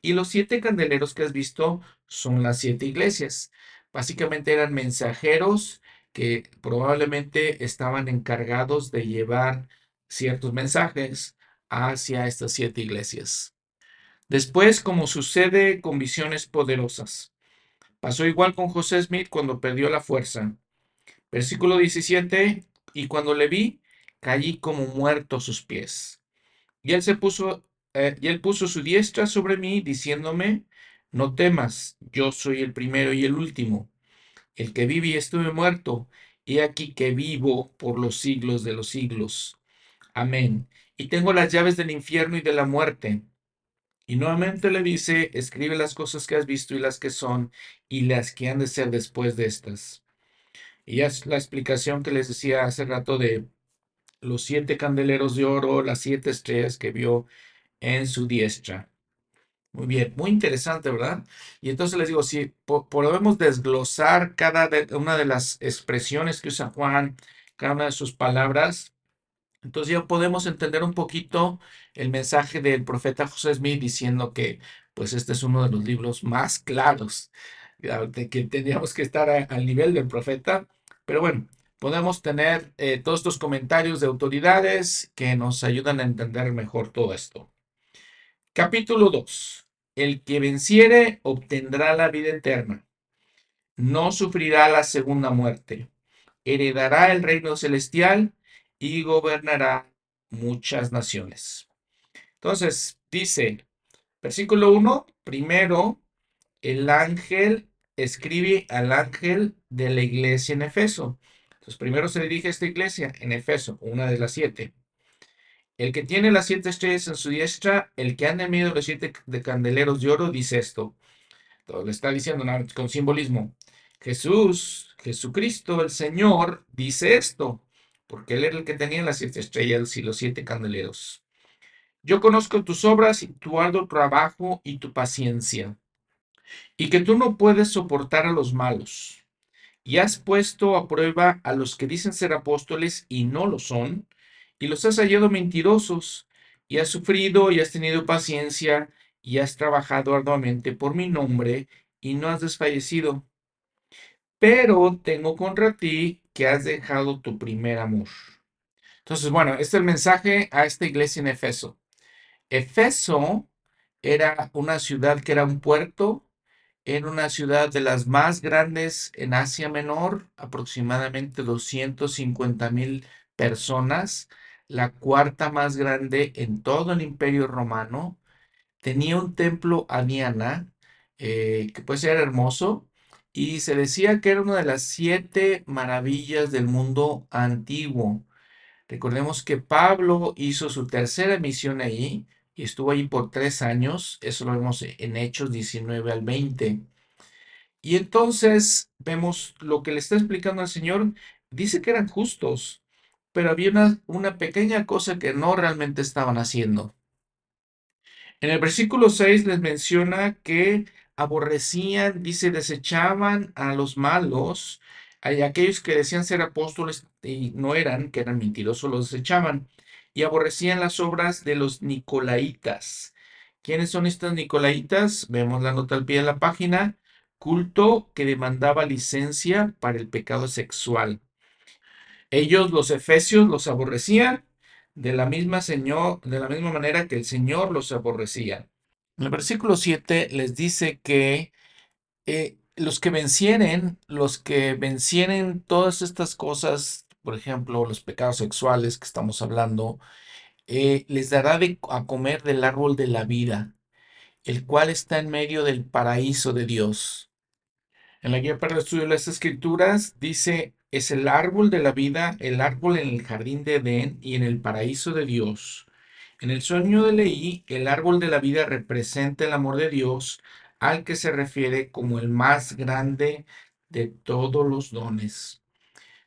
y los siete candeleros que has visto son las siete iglesias. Básicamente eran mensajeros que probablemente estaban encargados de llevar ciertos mensajes hacia estas siete iglesias. Después, como sucede con visiones poderosas, pasó igual con José Smith cuando perdió la fuerza. Versículo diecisiete, y cuando le vi, caí como muerto a sus pies. Y él, se puso, eh, y él puso su diestra sobre mí, diciéndome, no temas, yo soy el primero y el último, el que vive y estuve muerto, y aquí que vivo por los siglos de los siglos. Amén. Y tengo las llaves del infierno y de la muerte. Y nuevamente le dice, escribe las cosas que has visto y las que son, y las que han de ser después de estas. Y es la explicación que les decía hace rato de los siete candeleros de oro, las siete estrellas que vio en su diestra. Muy bien, muy interesante, ¿verdad? Y entonces les digo, si podemos desglosar cada una de las expresiones que usa Juan, cada una de sus palabras, entonces ya podemos entender un poquito el mensaje del profeta José Smith diciendo que, pues, este es uno de los libros más claros, de que tendríamos que estar a, al nivel del profeta. Pero bueno, podemos tener eh, todos estos comentarios de autoridades que nos ayudan a entender mejor todo esto. Capítulo dos. El que venciere obtendrá la vida eterna. No sufrirá la segunda muerte. Heredará el reino celestial y gobernará muchas naciones. Entonces, dice, versículo uno, primero, el ángel escribe al ángel de la iglesia en Efeso. Entonces, primero se dirige a esta iglesia en Efeso, una de las siete. El que tiene las siete estrellas en su diestra, el que anda en medio de los siete de candeleros de oro, dice esto. Entonces, le está diciendo con simbolismo. Jesús, Jesucristo, el Señor, dice esto, porque Él era el que tenía las siete estrellas y los siete candeleros. Yo conozco tus obras y tu arduo trabajo y tu paciencia, y que tú no puedes soportar a los malos. Y has puesto a prueba a los que dicen ser apóstoles y no lo son, y los has hallado mentirosos, y has sufrido, y has tenido paciencia, y has trabajado arduamente por mi nombre, y no has desfallecido. Pero tengo contra ti que has dejado tu primer amor. Entonces, bueno, este es el mensaje a esta iglesia en Efeso. Efeso era una ciudad que era un puerto, era una ciudad de las más grandes en Asia Menor, aproximadamente doscientos cincuenta mil personas. La cuarta más grande en todo el Imperio Romano, tenía un templo a Diana, eh, que pues era hermoso, y se decía que era una de las siete maravillas del mundo antiguo. Recordemos que Pablo hizo su tercera misión ahí, y estuvo ahí por tres años, eso lo vemos en Hechos diecinueve al veinte. Y entonces vemos lo que le está explicando al Señor, dice que eran justos, pero había una, una pequeña cosa que no realmente estaban haciendo. En el versículo seis les menciona que aborrecían, dice, desechaban a los malos, a aquellos que decían ser apóstoles y no eran, que eran mentirosos, los desechaban, y aborrecían las obras de los nicolaitas. ¿Quiénes son estos nicolaitas? Vemos la nota al pie de la página, culto que demandaba licencia para el pecado sexual. Ellos, los efesios, los aborrecían de la misma, señor, de la misma manera que el Señor los aborrecía. En el versículo siete les dice que eh, los que vencieren, los que vencieren todas estas cosas, por ejemplo, los pecados sexuales que estamos hablando, eh, les dará de, a comer del árbol de la vida, el cual está en medio del paraíso de Dios. En la guía para el estudio de las Escrituras dice, es el árbol de la vida, el árbol en el jardín de Edén y en el paraíso de Dios. En el sueño de Lehi, el árbol de la vida representa el amor de Dios, al que se refiere como el más grande de todos los dones.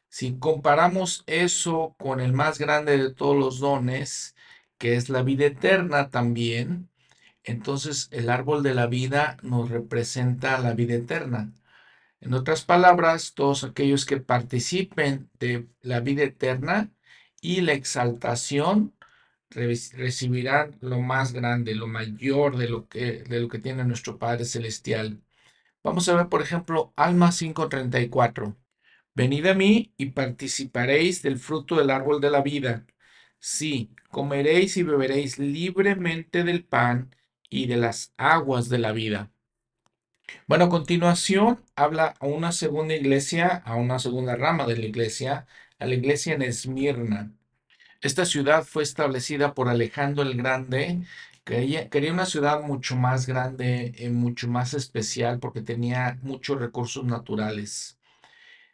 Si comparamos eso con el más grande de todos los dones, que es la vida eterna también, entonces el árbol de la vida nos representa la vida eterna. En otras palabras, todos aquellos que participen de la vida eterna y la exaltación recibirán lo más grande, lo mayor de lo que, de lo que tiene nuestro Padre Celestial. Vamos a ver, por ejemplo, Alma cinco treinta y cuatro. Venid a mí y participaréis del fruto del árbol de la vida. Sí, comeréis y beberéis libremente del pan y de las aguas de la vida. Bueno, a continuación habla a una segunda iglesia, a una segunda rama de la iglesia, a la iglesia en Esmirna. Esta ciudad fue establecida por Alejandro el Grande, que quería una ciudad mucho más grande, eh, mucho más especial, porque tenía muchos recursos naturales.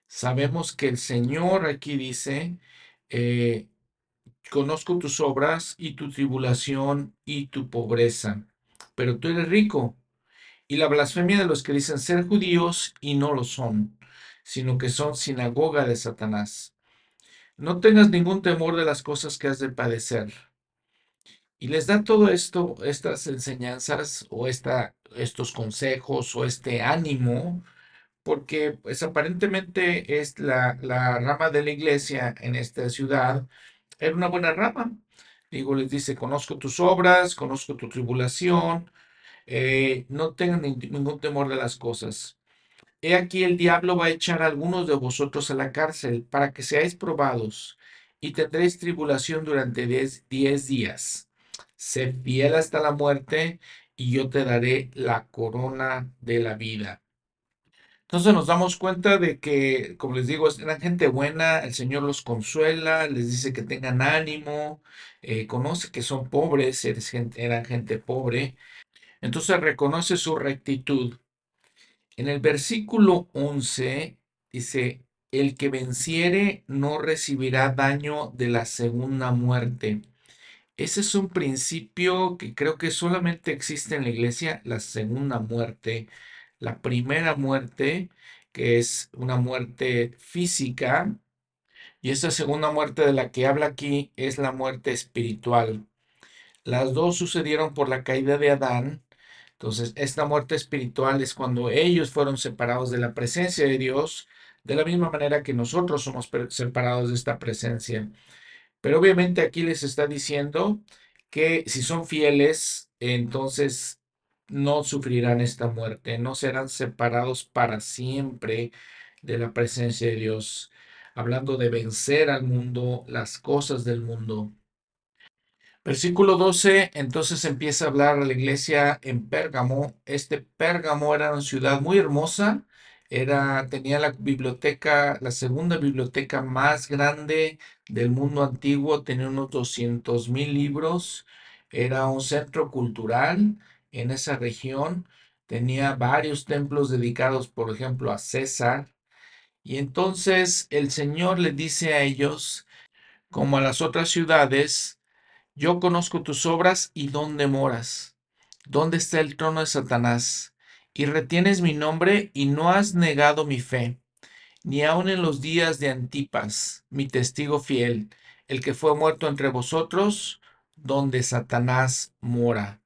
Sabemos que el Señor aquí dice, eh, conozco tus obras y tu tribulación y tu pobreza, pero tú eres rico. Y la blasfemia de los que dicen ser judíos y no lo son, sino que son sinagoga de Satanás. No tengas ningún temor de las cosas que has de padecer. Y les da todo esto, estas enseñanzas o esta, estos consejos o este ánimo, porque pues, aparentemente es la, la rama de la iglesia en esta ciudad, era una buena rama. Digo, les dice, conozco tus obras, conozco tu tribulación, Eh, no tengan ningún temor de las cosas. He aquí el diablo va a echar a algunos de vosotros a la cárcel para que seáis probados y tendréis tribulación durante diez días. Sé fiel hasta la muerte y yo te daré la corona de la vida. Entonces nos damos cuenta de que, como les digo, eran gente buena, el Señor los consuela, les dice que tengan ánimo, eh, conoce que son pobres, eran gente pobre. Entonces reconoce su rectitud. En el versículo once dice, el que venciere no recibirá daño de la segunda muerte. Ese es un principio que creo que solamente existe en la iglesia, la segunda muerte. La primera muerte, que es una muerte física, y esta segunda muerte de la que habla aquí es la muerte espiritual. Las dos sucedieron por la caída de Adán. Entonces, esta muerte espiritual es cuando ellos fueron separados de la presencia de Dios, de la misma manera que nosotros somos separados de esta presencia. Pero obviamente aquí les está diciendo que si son fieles, entonces no sufrirán esta muerte, no serán separados para siempre de la presencia de Dios. Hablando de vencer al mundo, las cosas del mundo. Versículo doce, entonces empieza a hablar a la iglesia en Pérgamo. Este Pérgamo era una ciudad muy hermosa, era, tenía la biblioteca, la segunda biblioteca más grande del mundo antiguo, tenía unos doscientos mil libros, era un centro cultural en esa región, tenía varios templos dedicados, por ejemplo, a César. Y entonces el Señor le dice a ellos, como a las otras ciudades, yo conozco tus obras y dónde moras, dónde está el trono de Satanás, y retienes mi nombre y no has negado mi fe, ni aun en los días de Antipas, mi testigo fiel, el que fue muerto entre vosotros, donde Satanás mora.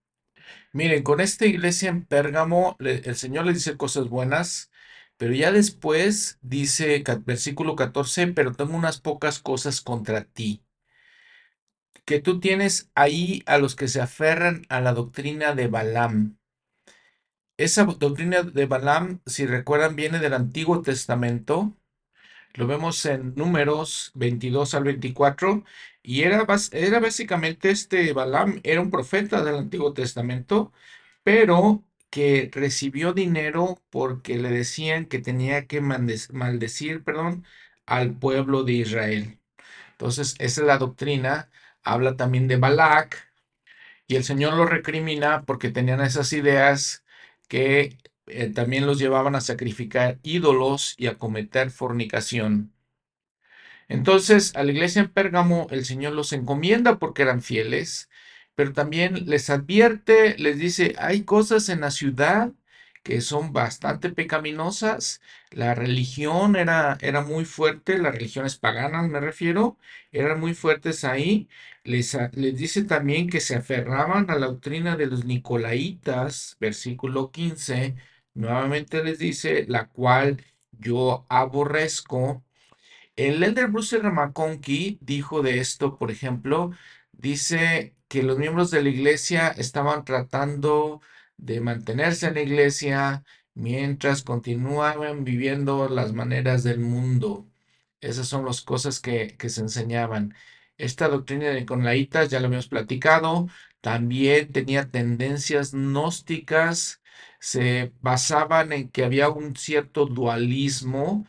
Miren, con esta iglesia en Pérgamo, el Señor les dice cosas buenas, pero ya después dice, versículo catorce, pero tengo unas pocas cosas contra ti. Que tú tienes ahí a los que se aferran a la doctrina de Balaam. Esa doctrina de Balaam, si recuerdan, viene del Antiguo Testamento. Lo vemos en Números veintidós al veinticuatro, y era, bas- era básicamente este Balaam, era un profeta del Antiguo Testamento, pero que recibió dinero porque le decían que tenía que mandec- maldecir, perdón, al pueblo de Israel. Entonces, esa es la doctrina. Habla también de Balac, y el Señor los recrimina porque tenían esas ideas que eh, también los llevaban a sacrificar ídolos y a cometer fornicación. Entonces, a la iglesia en Pérgamo, el Señor los encomienda porque eran fieles, pero también les advierte, les dice, hay cosas en la ciudad que son bastante pecaminosas. La religión era, era muy fuerte, las religiones paganas me refiero, eran muy fuertes ahí. Les, a- les dice también que se aferraban a la doctrina de los nicolaitas, versículo quince, nuevamente les dice, la cual yo aborrezco. El elder Bruce R. McConkie dijo de esto, por ejemplo, dice que los miembros de la iglesia estaban tratando de mantenerse en la iglesia mientras continuaban viviendo las maneras del mundo. Esas son las cosas que, que se enseñaban. Esta doctrina de Nicolaitas, ya lo habíamos platicado, también tenía tendencias gnósticas, se basaban en que había un cierto dualismo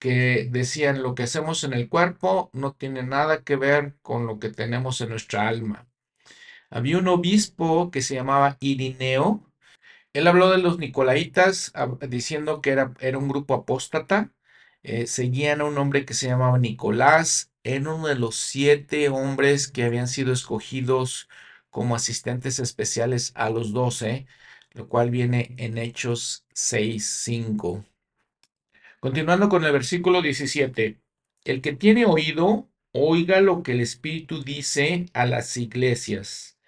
que decían lo que hacemos en el cuerpo no tiene nada que ver con lo que tenemos en nuestra alma. Había un obispo que se llamaba Irineo. Él habló de los nicolaitas ah, diciendo que era, era un grupo apóstata. Eh, seguían a un hombre que se llamaba Nicolás. Era uno de los siete hombres que habían sido escogidos como asistentes especiales a los doce, lo cual viene en Hechos seis, cinco. Continuando con el versículo diecisiete, el que tiene oído, oiga lo que el Espíritu dice a las iglesias.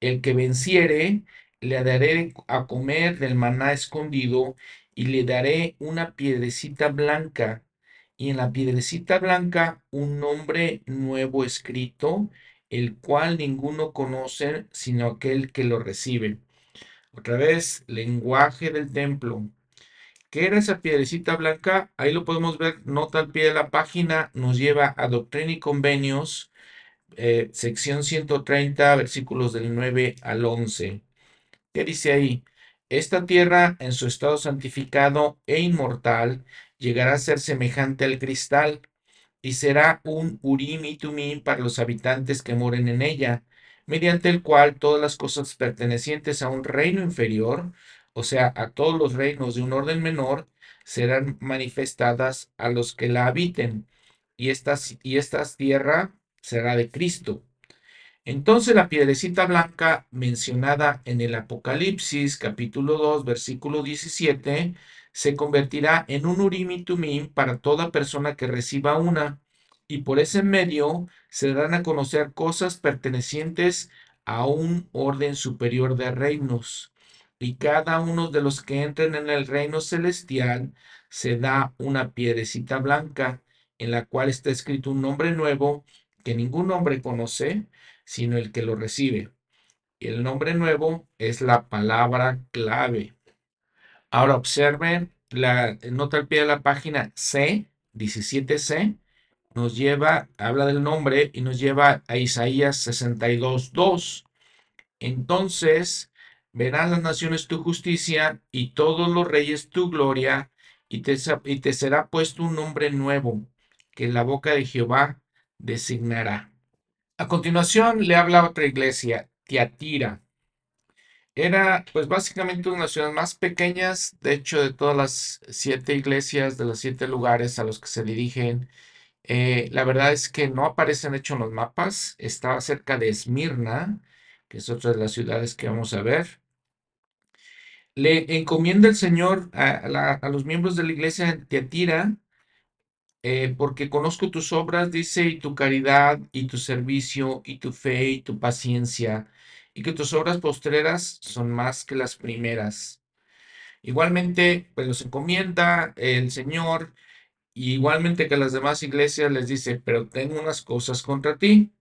El que venciere, le daré a comer del maná escondido y le daré una piedrecita blanca, y en la piedrecita blanca un nombre nuevo escrito, el cual ninguno conoce sino aquel que lo recibe. Otra vez, lenguaje del templo. ¿Qué era esa piedrecita blanca? Ahí lo podemos ver, nota al pie de la página, nos lleva a Doctrina y Convenios, eh, sección ciento treinta, versículos del nueve al once. ¿Qué dice ahí? Esta tierra, en su estado santificado e inmortal, llegará a ser semejante al cristal, y será un Urim y Tumim para los habitantes que moren en ella, mediante el cual todas las cosas pertenecientes a un reino inferior, o sea, a todos los reinos de un orden menor, serán manifestadas a los que la habiten, y esta, y esta tierra será de Cristo. Entonces la piedrecita blanca mencionada en el Apocalipsis capítulo dos versículo diecisiete se convertirá en un Urim y Tumim para toda persona que reciba una, y por ese medio se darán a conocer cosas pertenecientes a un orden superior de reinos, y cada uno de los que entren en el reino celestial se da una piedrecita blanca en la cual está escrito un nombre nuevo que ningún hombre conoce, sino el que lo recibe. Y el nombre nuevo es la palabra clave. Ahora observen la nota al pie de la página C, diecisiete C, nos lleva, habla del nombre y nos lleva a Isaías sesenta y dos dos. Entonces verán las naciones tu justicia y todos los reyes tu gloria, y te, sa- y te será puesto un nombre nuevo que la boca de Jehová designará. A continuación le habla otra iglesia, Teatira. Era, pues, básicamente una de las ciudades más pequeñas, de hecho, de todas las siete iglesias, de los siete lugares a los que se dirigen. Eh, la verdad es que no aparecen, de hecho, en los mapas. Estaba cerca de Esmirna, que es otra de las ciudades que vamos a ver. Le encomienda el Señor a, a la- a los miembros de la iglesia de Teatira, eh, porque conozco tus obras, dice, y tu caridad, y tu servicio, y tu fe, y tu paciencia, y que tus obras postreras son más que las primeras. Igualmente, pues los encomienda el Señor, y igualmente que las demás iglesias les dice, pero tengo unas cosas contra ti,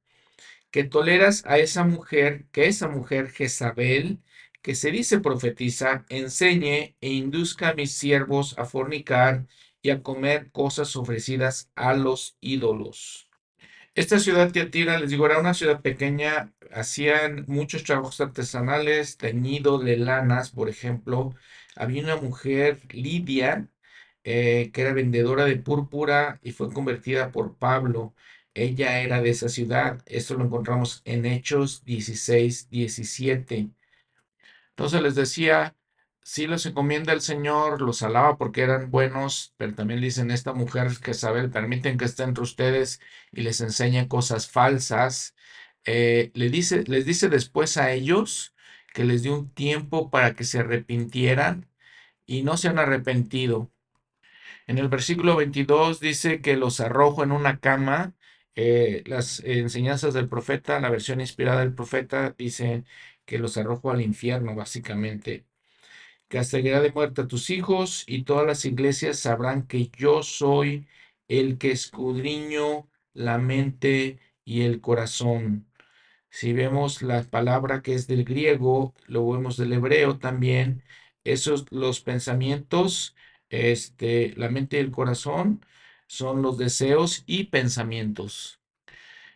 que toleras a esa mujer, que esa mujer Jezabel, que se dice profetiza, enseñe e induzca a mis siervos a fornicar y a comer cosas ofrecidas a los ídolos. Esta ciudad Teatira, les digo, era una ciudad pequeña, hacían muchos trabajos artesanales, teñido de lanas, por ejemplo. Había una mujer, Lidia, eh, que era vendedora de púrpura y fue convertida por Pablo. Ella era de esa ciudad. Esto lo encontramos en Hechos dieciséis, diecisiete. Entonces les decía, sí los encomienda el Señor, los alaba porque eran buenos, pero también dicen, esta mujer Jezabel, permiten que esté entre ustedes y les enseñe cosas falsas. Eh, les dice, les dice después a ellos que les dio un tiempo para que se arrepintieran y no se han arrepentido. En el versículo veintidós dice que los arrojo en una cama. Eh, las enseñanzas del profeta, la versión inspirada del profeta, dice que los arrojo al infierno, básicamente. Castigaré de muerte a tus hijos y todas las iglesias sabrán que yo soy el que escudriño la mente y el corazón. Si vemos la palabra que es del griego, lo vemos del hebreo también. Esos, los pensamientos, este, la mente y el corazón son los deseos y pensamientos.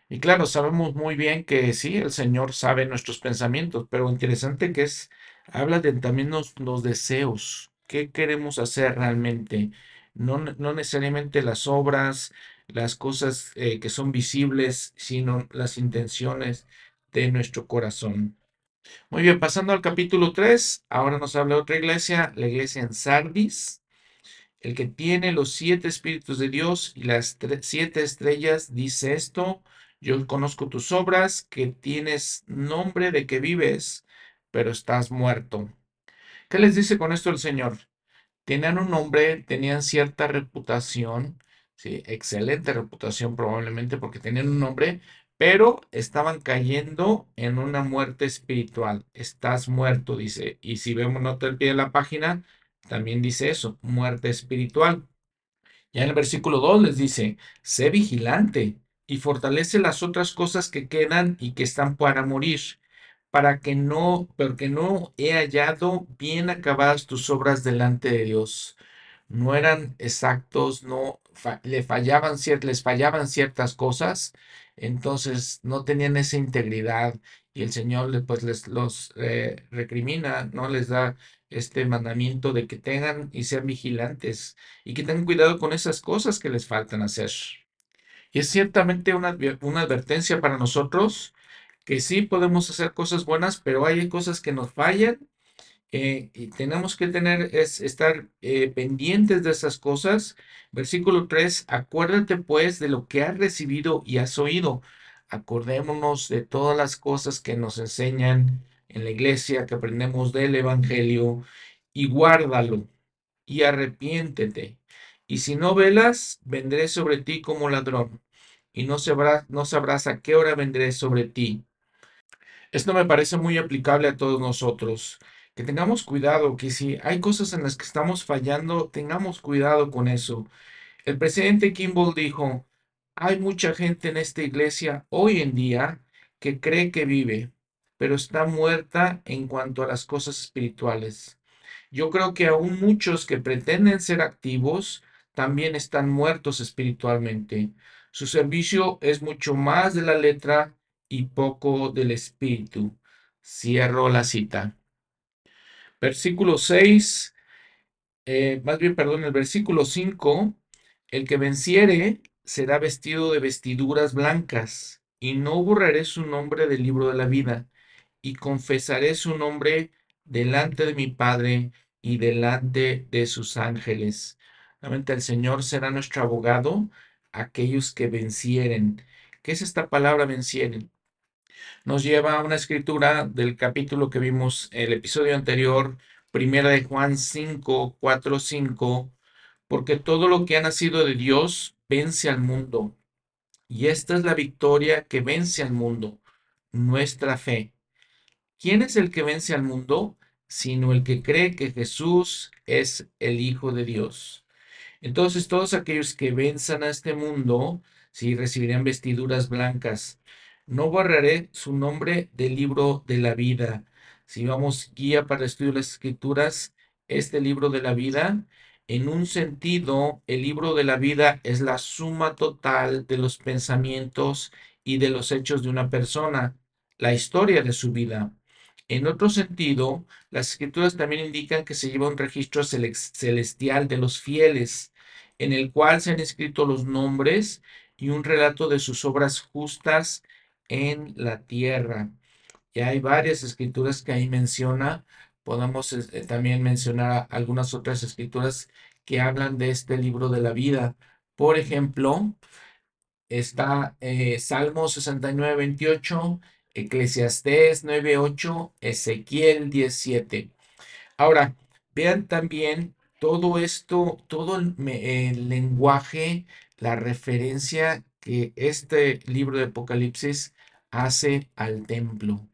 Y claro, sabemos muy bien que sí, el Señor sabe nuestros pensamientos, pero interesante que es, habla de también los, los deseos, qué queremos hacer realmente, no, no necesariamente las obras, las cosas eh, que son visibles, sino las intenciones de nuestro corazón. Muy bien, pasando al capítulo tres, ahora nos habla otra iglesia, la iglesia en Sardis, el que tiene los siete espíritus de Dios y las siete estrellas, dice esto, yo conozco tus obras, que tienes nombre de que vives, pero estás muerto. ¿Qué les dice con esto el Señor? Tenían un nombre, tenían cierta reputación, ¿sí? Excelente reputación probablemente porque tenían un nombre, pero estaban cayendo en una muerte espiritual. Estás muerto, dice. Y si vemos nota al pie de la página, también dice eso, muerte espiritual. Ya en el versículo dos les dice, sé vigilante y fortalece las otras cosas que quedan y que están para morir. Para que no, porque no he hallado bien acabadas tus obras delante de Dios. No eran exactos, no fa, le fallaban, les fallaban ciertas cosas, entonces no tenían esa integridad y el Señor pues, les los eh, recrimina, no les da este mandamiento de que tengan y sean vigilantes y que tengan cuidado con esas cosas que les faltan hacer. Y es ciertamente una, una advertencia para nosotros, que sí podemos hacer cosas buenas, pero hay cosas que nos fallan eh, y tenemos que tener, es estar eh, pendientes de esas cosas. Versículo tres, acuérdate pues de lo que has recibido y has oído. Acordémonos de todas las cosas que nos enseñan en la iglesia, que aprendemos del evangelio y guárdalo y arrepiéntete. Y si no velas, vendré sobre ti como ladrón y no sabrás, no sabrás a qué hora vendré sobre ti. Esto me parece muy aplicable a todos nosotros, que tengamos cuidado, que si hay cosas en las que estamos fallando, tengamos cuidado con eso. El presidente Kimball dijo, hay mucha gente en esta iglesia hoy en día que cree que vive, pero está muerta en cuanto a las cosas espirituales. Yo creo que aún muchos que pretenden ser activos también están muertos espiritualmente. Su servicio es mucho más de la letra y poco del espíritu. Cierro la cita. Versículo seis, eh, más bien, perdón, el versículo cinco, el que venciere será vestido de vestiduras blancas, y no borraré su nombre del libro de la vida, y confesaré su nombre delante de mi Padre y delante de sus ángeles. Realmente el Señor será nuestro abogado, aquellos que vencieren. ¿Qué es esta palabra vencieren? Nos lleva a una escritura del capítulo que vimos en el episodio anterior, primera de Juan cinco, cuatro, cinco, porque todo lo que ha nacido de Dios vence al mundo. Y esta es la victoria que vence al mundo, nuestra fe. ¿Quién es el que vence al mundo? Sino el que cree que Jesús es el Hijo de Dios. Entonces todos aquellos que venzan a este mundo, sí, recibirán vestiduras blancas. No borraré su nombre del libro de la vida. Si vamos guía para el estudio de las escrituras, este libro de la vida En un sentido, el libro de la vida es la suma total de los pensamientos y de los hechos de una persona, la historia de su vida. En otro sentido, las escrituras también indican que se lleva un registro celestial de los fieles, en el cual se han escrito los nombres y un relato de sus obras justas en la tierra. Ya hay varias escrituras que ahí menciona. Podemos eh, también mencionar algunas otras escrituras que hablan de este libro de la vida. Por ejemplo, está eh, Salmo sesenta y nueve, veintiocho, Eclesiastés nueve, ocho, Ezequiel diecisiete. Ahora, vean también todo esto, todo el, el lenguaje, la referencia que este libro de Apocalipsis hace al templo.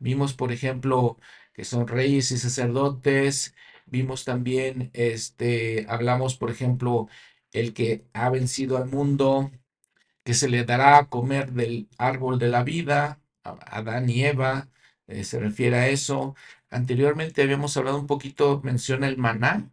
Vimos, por ejemplo, que son reyes y sacerdotes. Vimos también, este, hablamos, por ejemplo, el que ha vencido al mundo, que se le dará a comer del árbol de la vida, Adán y Eva, eh, se refiere a eso. Anteriormente habíamos hablado un poquito, menciona el maná.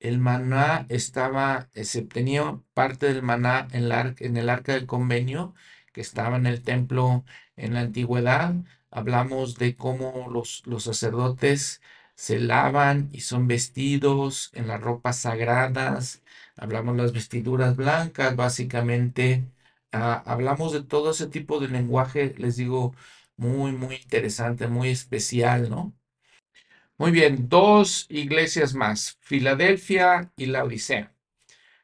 El maná estaba, se tenía parte del maná en, la, en el arca del convenio, que estaba en el templo en la antigüedad. Hablamos de cómo los, los sacerdotes se lavan y son vestidos en las ropas sagradas. Hablamos de las vestiduras blancas, básicamente. Ah, hablamos de todo ese tipo de lenguaje, les digo, muy, muy interesante, muy especial, ¿no? Muy bien, dos iglesias más, Filadelfia y Laodicea.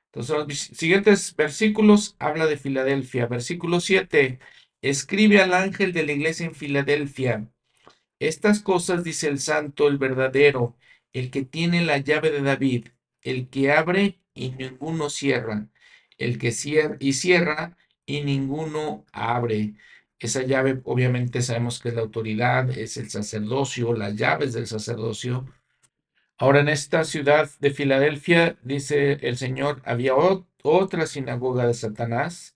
Entonces, los siguientes versículos habla de Filadelfia. Versículo siete. Escribe al ángel de la iglesia en Filadelfia. Estas cosas dice el santo, el verdadero, el que tiene la llave de David, el que abre y ninguno cierra, el que cierra y cierra y ninguno abre. Esa llave obviamente sabemos que es la autoridad, es el sacerdocio, las llaves del sacerdocio. Ahora en esta ciudad de Filadelfia, dice el Señor, había ot- otra sinagoga de Satanás.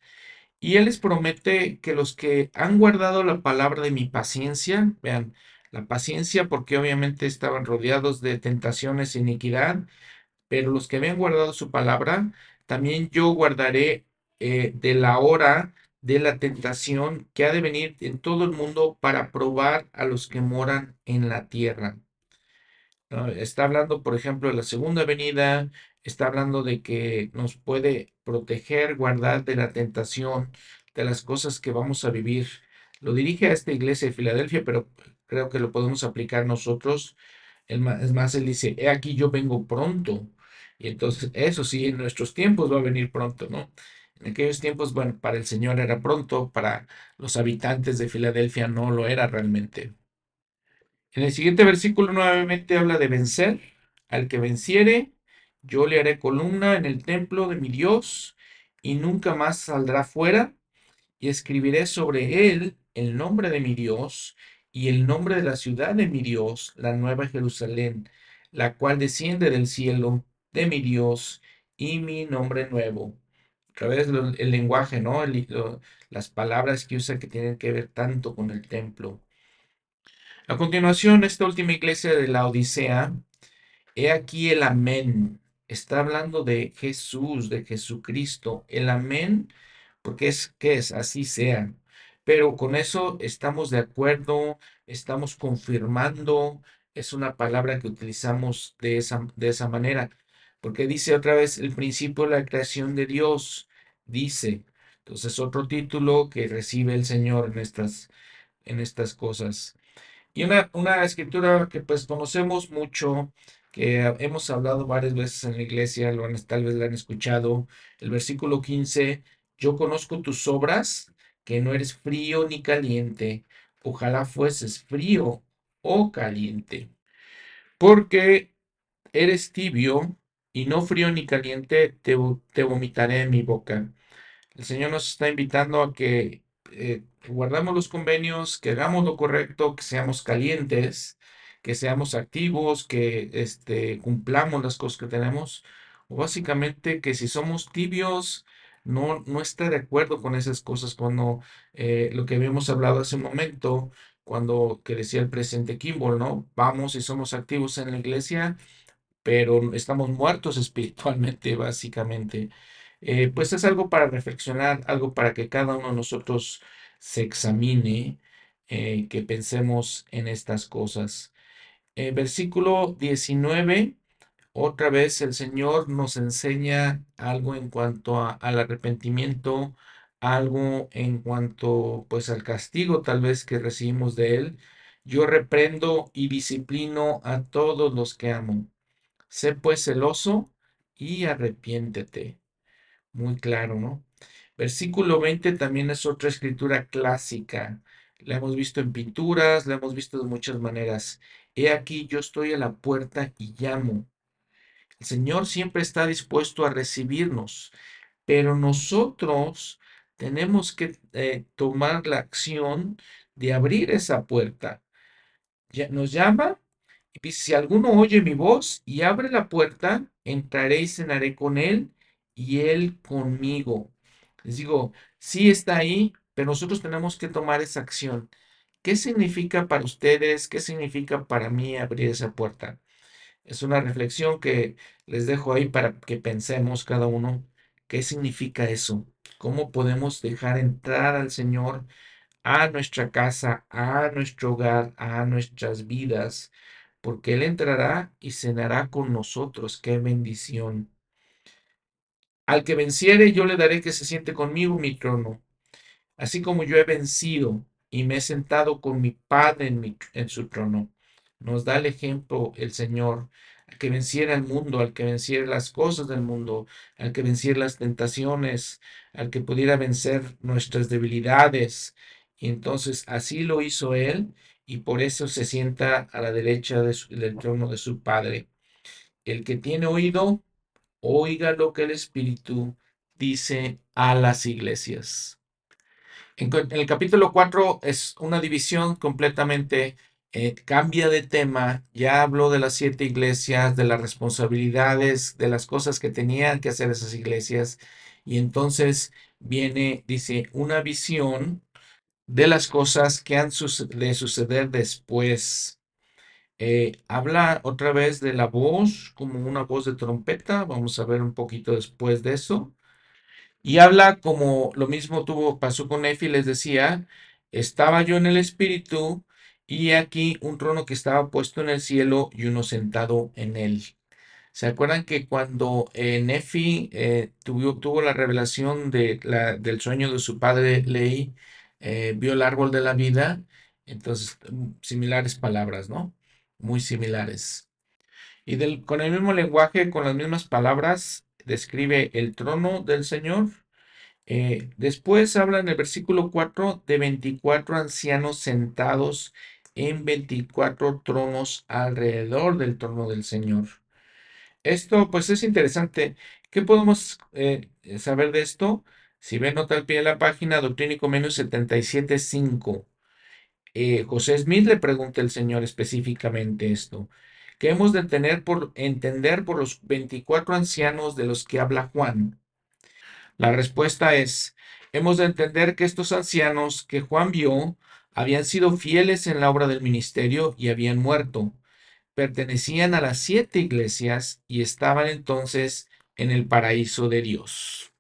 Y Él les promete que los que han guardado la palabra de mi paciencia, vean, la paciencia porque obviamente estaban rodeados de tentaciones e iniquidad, pero los que habían guardado su palabra, también yo guardaré eh, de la hora de la tentación que ha de venir en todo el mundo para probar a los que moran en la tierra. ¿No? Está hablando, por ejemplo, de la segunda venida. Está hablando de que nos puede proteger, guardar de la tentación, de las cosas que vamos a vivir. Lo dirige a esta iglesia de Filadelfia, pero creo que lo podemos aplicar nosotros. Es más, él dice, he aquí yo vengo pronto. Y entonces, eso sí, en nuestros tiempos va a venir pronto, ¿no? En aquellos tiempos, bueno, para el Señor era pronto, para los habitantes de Filadelfia no lo era realmente. En el siguiente versículo nuevamente habla de vencer. Al que venciere, yo le haré columna en el templo de mi Dios y nunca más saldrá fuera, y escribiré sobre él el nombre de mi Dios y el nombre de la ciudad de mi Dios, la nueva Jerusalén, la cual desciende del cielo de mi Dios y mi nombre nuevo. Otra vez lo, el lenguaje, ¿no? El, lo, las palabras que usa que tienen que ver tanto con el templo. A continuación, esta última iglesia de la Odisea, he aquí el amén. Está hablando de Jesús, de Jesucristo. El amén, porque es que es, así sea. Pero con eso estamos de acuerdo, estamos confirmando. Es una palabra que utilizamos de esa, de esa manera. Porque dice otra vez el principio de la creación de Dios. Dice. Entonces, otro título que recibe el Señor en estas, en estas cosas. Y una, una escritura que pues conocemos mucho, que hemos hablado varias veces en la iglesia, lo han, tal vez la han escuchado, el versículo quince, yo conozco tus obras, que no eres frío ni caliente, ojalá fueses frío o caliente, porque eres tibio y no frío ni caliente, te, te vomitaré en mi boca. El Señor nos está invitando a que eh, guardemos los convenios, que hagamos lo correcto, que seamos calientes, que seamos activos, que este, cumplamos las cosas que tenemos, o básicamente que si somos tibios, no, no está de acuerdo con esas cosas, cuando eh, lo que habíamos hablado hace un momento, cuando que decía el presidente Kimball, ¿no? Vamos y somos activos en la iglesia, pero estamos muertos espiritualmente, básicamente. Eh, pues es algo para reflexionar, algo para que cada uno de nosotros se examine, eh, que pensemos en estas cosas. Eh, versículo diecinueve, otra vez el Señor nos enseña algo en cuanto a, al arrepentimiento, algo en cuanto pues al castigo tal vez que recibimos de Él. Yo reprendo y disciplino a todos los que amo. Sé pues celoso y arrepiéntete. Muy claro, ¿no? Versículo veinte también es otra escritura clásica. La hemos visto en pinturas, la hemos visto de muchas maneras. He aquí, yo estoy a la puerta y llamo. El Señor siempre está dispuesto a recibirnos, pero nosotros tenemos que eh, tomar la acción de abrir esa puerta. Ya, nos llama y dice, si alguno oye mi voz y abre la puerta, entraré y cenaré con él y él conmigo. Les digo, sí está ahí, pero nosotros tenemos que tomar esa acción. ¿Qué significa para ustedes? ¿Qué significa para mí abrir esa puerta? Es una reflexión que les dejo ahí para que pensemos cada uno. ¿Qué significa eso? ¿Cómo podemos dejar entrar al Señor a nuestra casa, a nuestro hogar, a nuestras vidas? Porque Él entrará y cenará con nosotros. ¡Qué bendición! Al que venciere, yo le daré que se siente conmigo mi trono, así como yo he vencido y me he sentado con mi Padre en, mi, en su trono. Nos da el ejemplo el Señor, al que venciera el mundo, al que venciera las cosas del mundo, al que venciera las tentaciones, al que pudiera vencer nuestras debilidades. Y entonces así lo hizo Él, y por eso se sienta a la derecha de su, del trono de su Padre. El que tiene oído, oiga lo que el Espíritu dice a las iglesias. En el capítulo cuatro es una división completamente, eh, cambia de tema. Ya habló de las siete iglesias, de las responsabilidades, de las cosas que tenían que hacer esas iglesias. Y entonces viene, dice, una visión de las cosas que han de suceder después. Eh, habla otra vez de la voz, como una voz de trompeta. Vamos a ver un poquito después de eso. Y habla como lo mismo tuvo, pasó con Nefi, les decía, estaba yo en el Espíritu, y aquí un trono que estaba puesto en el cielo y uno sentado en él. ¿Se acuerdan que cuando eh, Nefi eh, tuvo, tuvo la revelación de la, del sueño de su padre Lehi, eh, vio el árbol de la vida? Entonces, similares palabras, ¿no? Muy similares. Y del, con el mismo lenguaje, con las mismas palabras, describe el trono del Señor. Eh, después habla en el versículo cuatro de veinticuatro ancianos sentados en veinticuatro tronos alrededor del trono del Señor. Esto pues es interesante. ¿Qué podemos eh, saber de esto? Si ven, nota al pie de la página, Doctrina y Convenios setenta y siete punto cinco. Eh, José Smith le pregunta al Señor específicamente esto. ¿Qué hemos de tener por, entender por los veinticuatro ancianos de los que habla Juan? La respuesta es, hemos de entender que estos ancianos que Juan vio habían sido fieles en la obra del ministerio y habían muerto. Pertenecían a las siete iglesias y estaban entonces en el paraíso de Dios.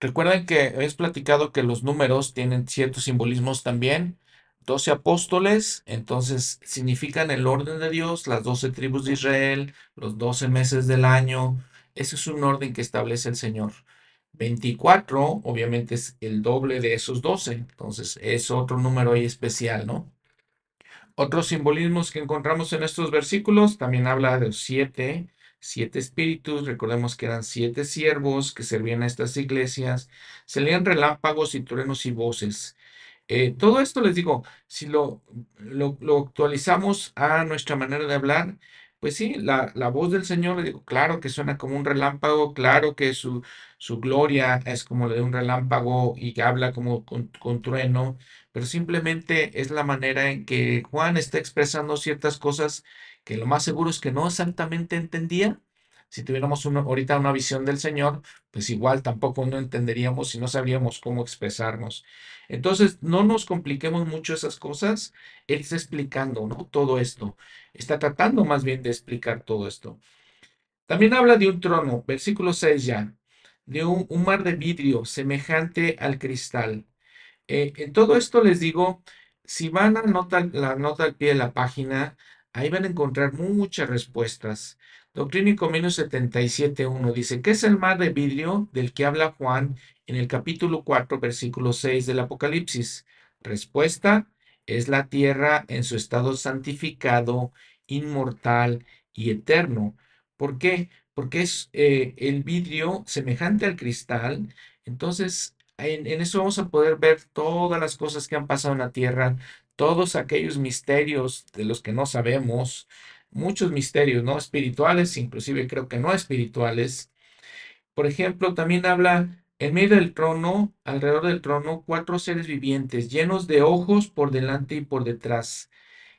Recuerden que habéis platicado que los números tienen ciertos simbolismos también. doce apóstoles, entonces significan el orden de Dios, las doce tribus de Israel, los doce meses del año. Ese es un orden que establece el Señor. veinticuatro, obviamente, es el doble de esos doce. Entonces, es otro número ahí especial, ¿no? Otros simbolismos que encontramos en estos versículos, también habla de los siete, siete espíritus. Recordemos que eran siete siervos que servían a estas iglesias. Se leían relámpagos y truenos y voces. Eh, todo esto, les digo, si lo, lo, lo actualizamos a nuestra manera de hablar, pues sí, la, la voz del Señor, les digo, claro que suena como un relámpago, claro que su, su gloria es como la de un relámpago y que habla como con, con trueno, pero simplemente es la manera en que Juan está expresando ciertas cosas que lo más seguro es que no exactamente entendía. Si tuviéramos una, ahorita una visión del Señor, pues igual tampoco no entenderíamos y no sabríamos cómo expresarnos. Entonces, no nos compliquemos mucho esas cosas. Él está explicando, ¿no? Todo esto. Está tratando más bien de explicar todo esto. También habla de un trono, versículo seis ya, de un, un mar de vidrio semejante al cristal. Eh, en todo esto les digo, si van a nota, la nota al pie de la página, ahí van a encontrar muchas respuestas. Doctrina y Convenios setenta y siete punto uno dice, ¿qué es el mar de vidrio del que habla Juan en el capítulo cuatro, versículo seis del Apocalipsis? Respuesta, es la tierra en su estado santificado, inmortal y eterno. ¿Por qué? Porque es eh, el vidrio semejante al cristal. Entonces, en, en eso vamos a poder ver todas las cosas que han pasado en la tierra, todos aquellos misterios de los que no sabemos, muchos misterios no espirituales, inclusive creo que no espirituales. Por ejemplo, también habla en medio del trono, alrededor del trono, cuatro seres vivientes llenos de ojos por delante y por detrás.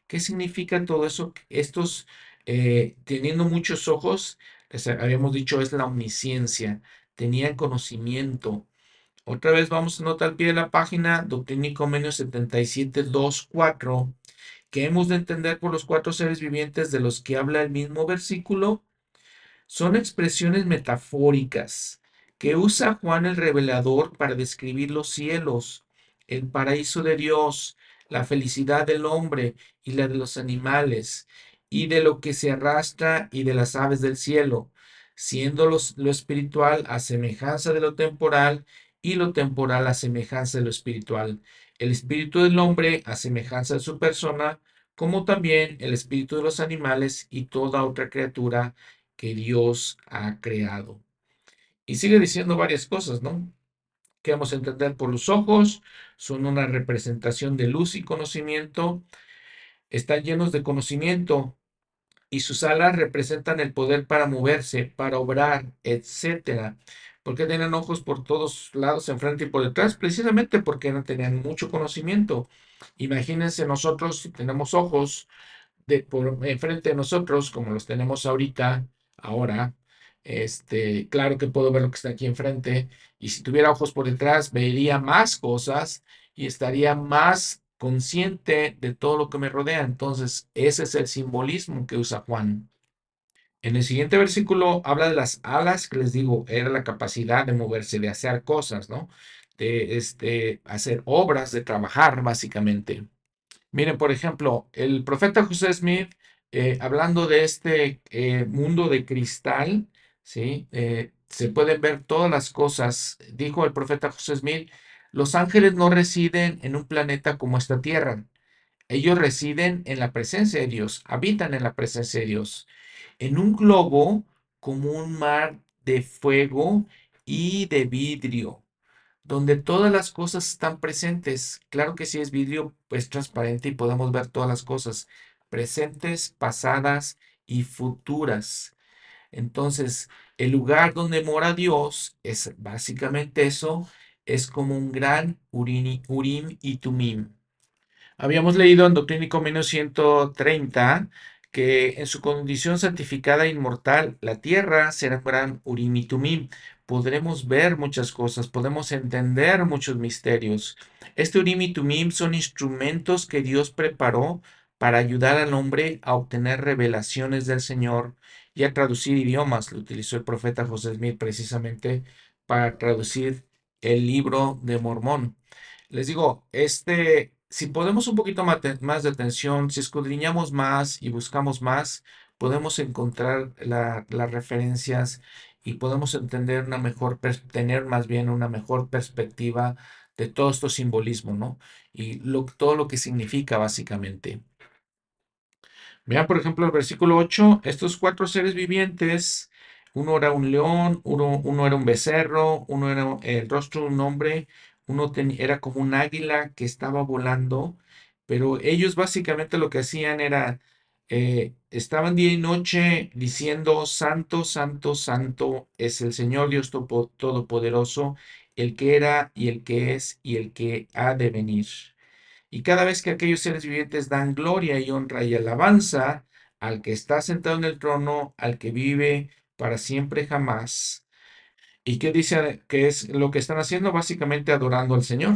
¿Qué significa todo eso? Estos eh, teniendo muchos ojos, les habíamos dicho, es la omnisciencia, tenían conocimiento. Otra vez vamos a notar al pie de la página, Doctrina y Convenios setenta y siete punto dos punto cuatro, que hemos de entender por los cuatro seres vivientes de los que habla el mismo versículo, son expresiones metafóricas que usa Juan el Revelador para describir los cielos, el paraíso de Dios, la felicidad del hombre y la de los animales, y de lo que se arrastra y de las aves del cielo, siendo los, lo espiritual a semejanza de lo temporal, y lo temporal a semejanza de lo espiritual, el espíritu del hombre a semejanza de su persona, como también el espíritu de los animales y toda otra criatura que Dios ha creado. Y sigue diciendo varias cosas, ¿no? Que vamos a entender por los ojos, son una representación de luz y conocimiento, están llenos de conocimiento y sus alas representan el poder para moverse, para obrar, etcétera. ¿Por qué tenían ojos por todos lados, enfrente y por detrás? Precisamente porque no tenían mucho conocimiento. Imagínense nosotros si tenemos ojos de, por enfrente de nosotros, como los tenemos ahorita, ahora. Este, claro que puedo ver lo que está aquí enfrente. Y si tuviera ojos por detrás, vería más cosas y estaría más consciente de todo lo que me rodea. Entonces, ese es el simbolismo que usa Juan. En el siguiente versículo habla de las alas, que les digo, era la capacidad de moverse, de hacer cosas, ¿no? De este, hacer obras, de trabajar, básicamente. Miren, por ejemplo, el profeta José Smith, eh, hablando de este eh, mundo de cristal, ¿sí? Eh, se pueden ver todas las cosas. Dijo el profeta José Smith, los ángeles no residen en un planeta como esta tierra. Ellos residen en la presencia de Dios, habitan en la presencia de Dios. En un globo como un mar de fuego y de vidrio, donde todas las cosas están presentes. Claro que si es vidrio, pues transparente y podemos ver todas las cosas presentes, pasadas y futuras. Entonces, el lugar donde mora Dios es básicamente eso, es como un gran Urim y Tumim. Habíamos leído en Doctrina y Convenios ciento treinta que en su condición santificada e inmortal, la tierra será gran Urim y Tumim. Podremos ver muchas cosas, podemos entender muchos misterios. Este Urim y Tumim son instrumentos que Dios preparó para ayudar al hombre a obtener revelaciones del Señor y a traducir idiomas. Lo utilizó el profeta José Smith precisamente para traducir el libro de Mormón. Les digo, este... Si ponemos un poquito más de atención, si escudriñamos más y buscamos más, podemos encontrar la, las referencias y podemos entender una mejor, tener más bien una mejor perspectiva de todo este simbolismo, ¿no? Y lo, todo lo que significa básicamente. Vean, por ejemplo, el versículo ocho, estos cuatro seres vivientes, uno era un león, uno, uno era un becerro, uno era el rostro de un hombre, uno ten, era como un águila que estaba volando, pero ellos básicamente lo que hacían era, eh, estaban día y noche diciendo, Santo, Santo, Santo es el Señor Dios Todopoderoso, el que era y el que es y el que ha de venir. Y cada vez que aquellos seres vivientes dan gloria y honra y alabanza al que está sentado en el trono, al que vive para siempre jamás. ¿Y qué dice que es lo que están haciendo? Básicamente adorando al Señor.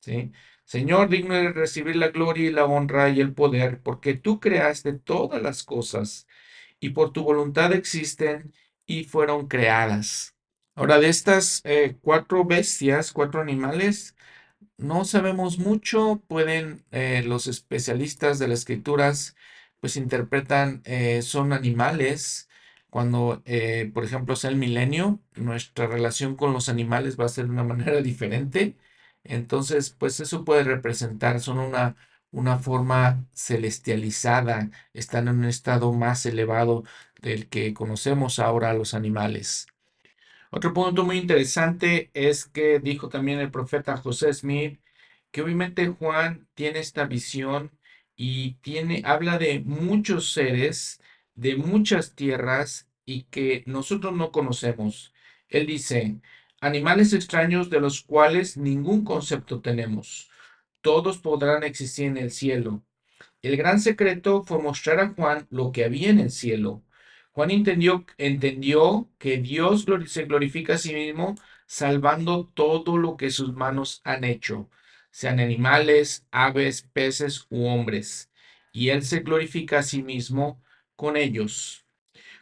¿Sí? Señor, digno de recibir la gloria y la honra y el poder, porque tú creaste todas las cosas y por tu voluntad existen y fueron creadas. Ahora, de estas eh, cuatro bestias, cuatro animales, no sabemos mucho. Pueden eh, los especialistas de las escrituras, pues interpretan, eh, son animales. Cuando, eh, por ejemplo, sea el milenio, nuestra relación con los animales va a ser de una manera diferente. Entonces, pues eso puede representar, son una, una forma celestializada, están en un estado más elevado del que conocemos ahora los animales. Otro punto muy interesante es que dijo también el profeta José Smith que obviamente Juan tiene esta visión y tiene, habla de muchos seres, de muchas tierras y que nosotros no conocemos. Él dice, animales extraños de los cuales ningún concepto tenemos. Todos podrán existir en el cielo. El gran secreto fue mostrar a Juan lo que había en el cielo. Juan entendió, entendió que Dios se glorifica a sí mismo salvando todo lo que sus manos han hecho, sean animales, aves, peces u hombres. Y él se glorifica a sí mismo con ellos.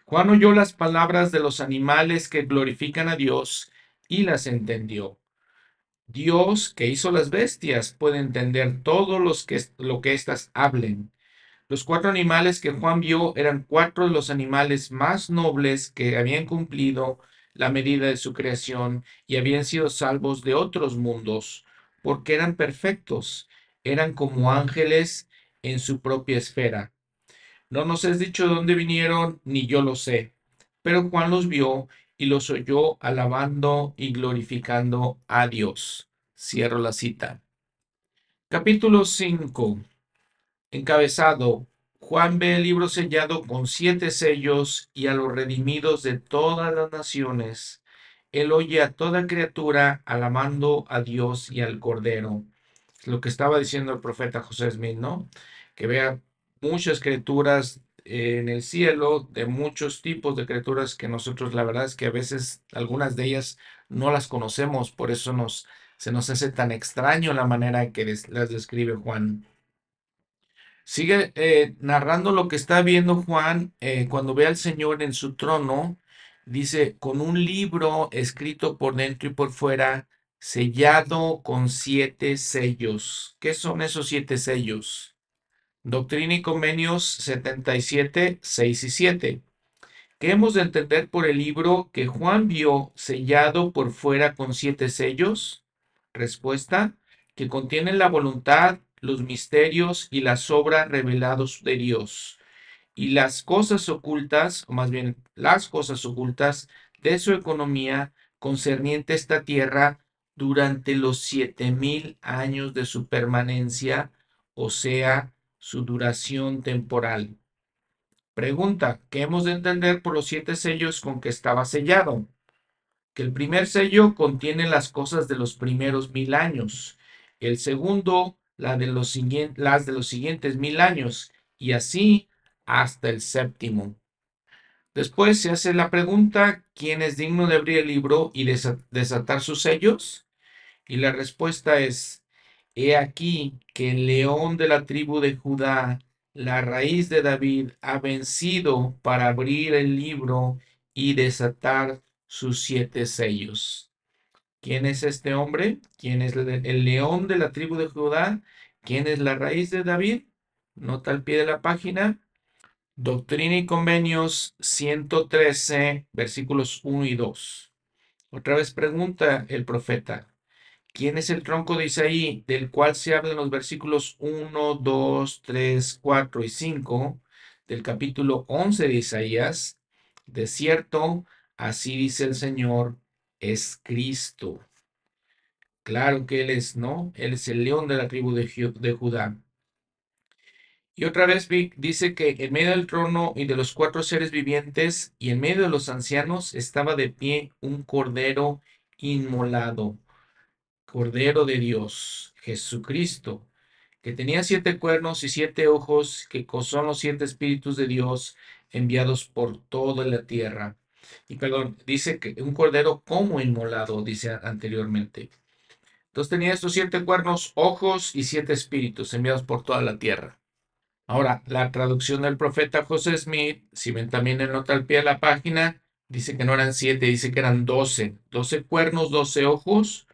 Juan oyó las palabras de los animales que glorifican a Dios y las entendió. Dios, que hizo las bestias, puede entender todo los que, lo que éstas hablen. Los cuatro animales que Juan vio eran cuatro de los animales más nobles que habían cumplido la medida de su creación y habían sido salvos de otros mundos, porque eran perfectos, eran como ángeles en su propia esfera. No nos es dicho de dónde vinieron, ni yo lo sé, pero Juan los vio y los oyó alabando y glorificando a Dios. Cierro la cita. Capítulo cinco. Encabezado, Juan ve el libro sellado con siete sellos y a los redimidos de todas las naciones. Él oye a toda criatura alabando a Dios y al Cordero. Lo que estaba diciendo el profeta José Smith, ¿no? Que vea muchas criaturas en el cielo, de muchos tipos de criaturas que nosotros, la verdad es que a veces algunas de ellas no las conocemos, por eso nos, se nos hace tan extraño la manera que des, las describe Juan. Sigue eh, narrando lo que está viendo Juan eh, cuando ve al Señor en su trono, dice, con un libro escrito por dentro y por fuera, sellado con siete sellos. ¿Qué son esos siete sellos? Doctrina y Convenios setenta y siete, seis y siete. Que hemos de entender por el libro que Juan vio sellado por fuera con siete sellos. Respuesta, que contiene la voluntad, los misterios y las obras reveladas de Dios. Y las cosas ocultas, o más bien las cosas ocultas de su economía concerniente a esta tierra durante los siete mil años de su permanencia, o sea, su duración temporal. Pregunta, ¿qué hemos de entender por los siete sellos con que estaba sellado? Que el primer sello contiene las cosas de los primeros mil años, el segundo la de los, las de los siguientes mil años, y así hasta el séptimo. Después se hace la pregunta, ¿quién es digno de abrir el libro y desatar sus sellos? Y la respuesta es, he aquí que el león de la tribu de Judá, la raíz de David, ha vencido para abrir el libro y desatar sus siete sellos. ¿Quién es este hombre? ¿Quién es el león de la tribu de Judá? ¿Quién es la raíz de David? Nota al pie de la página. Doctrina y Convenios ciento trece, versículos uno y dos. Otra vez pregunta el profeta. ¿Quién es el tronco de Isaí, del cual se habla en los versículos uno, dos, tres, cuatro y cinco del capítulo once de Isaías? De cierto, así dice el Señor, es Cristo. Claro que Él es, ¿no? Él es el león de la tribu de Judá. Y otra vez dice que en medio del trono y de los cuatro seres vivientes y en medio de los ancianos estaba de pie un cordero inmolado. Cordero de Dios, Jesucristo, que tenía siete cuernos y siete ojos, que son los siete espíritus de Dios enviados por toda la tierra. Y perdón, dice que un cordero como inmolado, dice anteriormente. Entonces tenía estos siete cuernos, ojos y siete espíritus enviados por toda la tierra. Ahora, la traducción del profeta José Smith, si ven también en nota al pie de la página, dice que no eran siete, dice que eran doce. Doce cuernos, doce ojos,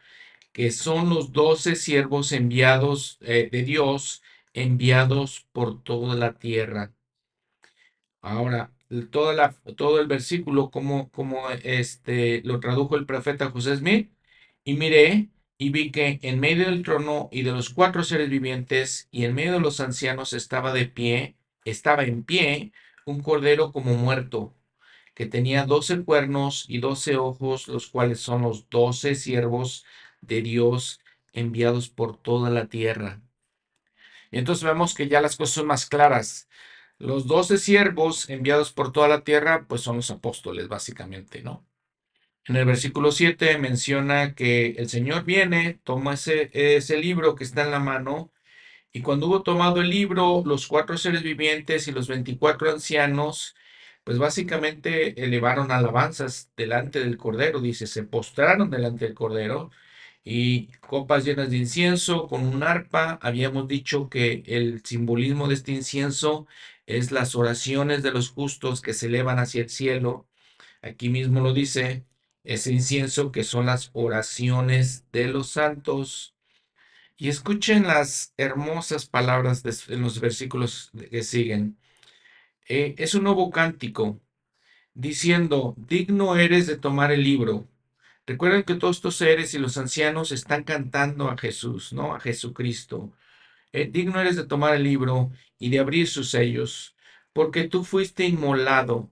que son los doce siervos enviados eh, de Dios, enviados por toda la tierra. Ahora, toda la, todo el versículo, como, como este, lo tradujo el profeta José Smith, y miré, y vi que en medio del trono y de los cuatro seres vivientes y en medio de los ancianos estaba de pie, estaba en pie un cordero como muerto, que tenía doce cuernos y doce ojos, los cuales son los doce siervos de Dios enviados por toda la tierra. Y entonces vemos que ya las cosas son más claras. Los doce siervos enviados por toda la tierra, pues son los apóstoles, básicamente, ¿no? En el versículo siete menciona que el Señor viene, toma ese, ese libro que está en la mano, y cuando hubo tomado el libro, los cuatro seres vivientes y los veinticuatro ancianos, pues básicamente elevaron alabanzas delante del Cordero, dice, se postraron delante del Cordero, y copas llenas de incienso con un arpa. Habíamos dicho que el simbolismo de este incienso es las oraciones de los justos que se elevan hacia el cielo. Aquí mismo lo dice. Ese incienso que son las oraciones de los santos. Y escuchen las hermosas palabras de, en los versículos que siguen. Eh, es un nuevo cántico diciendo, digno eres de tomar el libro. Recuerden que todos estos seres y los ancianos están cantando a Jesús, ¿no? A Jesucristo. Eh, digno eres de tomar el libro y de abrir sus sellos, porque tú fuiste inmolado.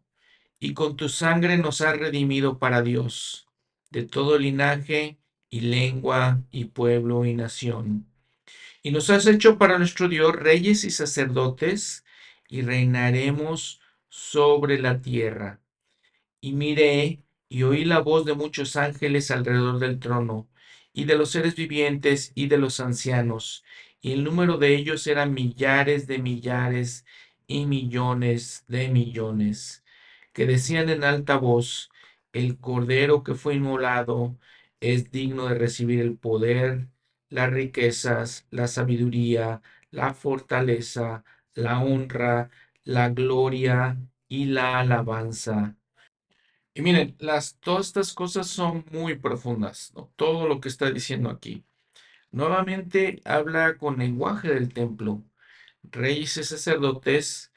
Y con tu sangre nos has redimido para Dios, de todo linaje y lengua y pueblo y nación. Y nos has hecho para nuestro Dios reyes y sacerdotes, y reinaremos sobre la tierra. Y miré y oí la voz de muchos ángeles alrededor del trono, y de los seres vivientes y de los ancianos, y el número de ellos eran millares de millares y millones de millones. Que decían en alta voz, el Cordero que fue inmolado es digno de recibir el poder, las riquezas, la sabiduría, la fortaleza, la honra, la gloria y la alabanza. Y miren, las, todas estas cosas son muy profundas, ¿no? Todo lo que está diciendo aquí. Nuevamente habla con lenguaje del templo, reyes y sacerdotes,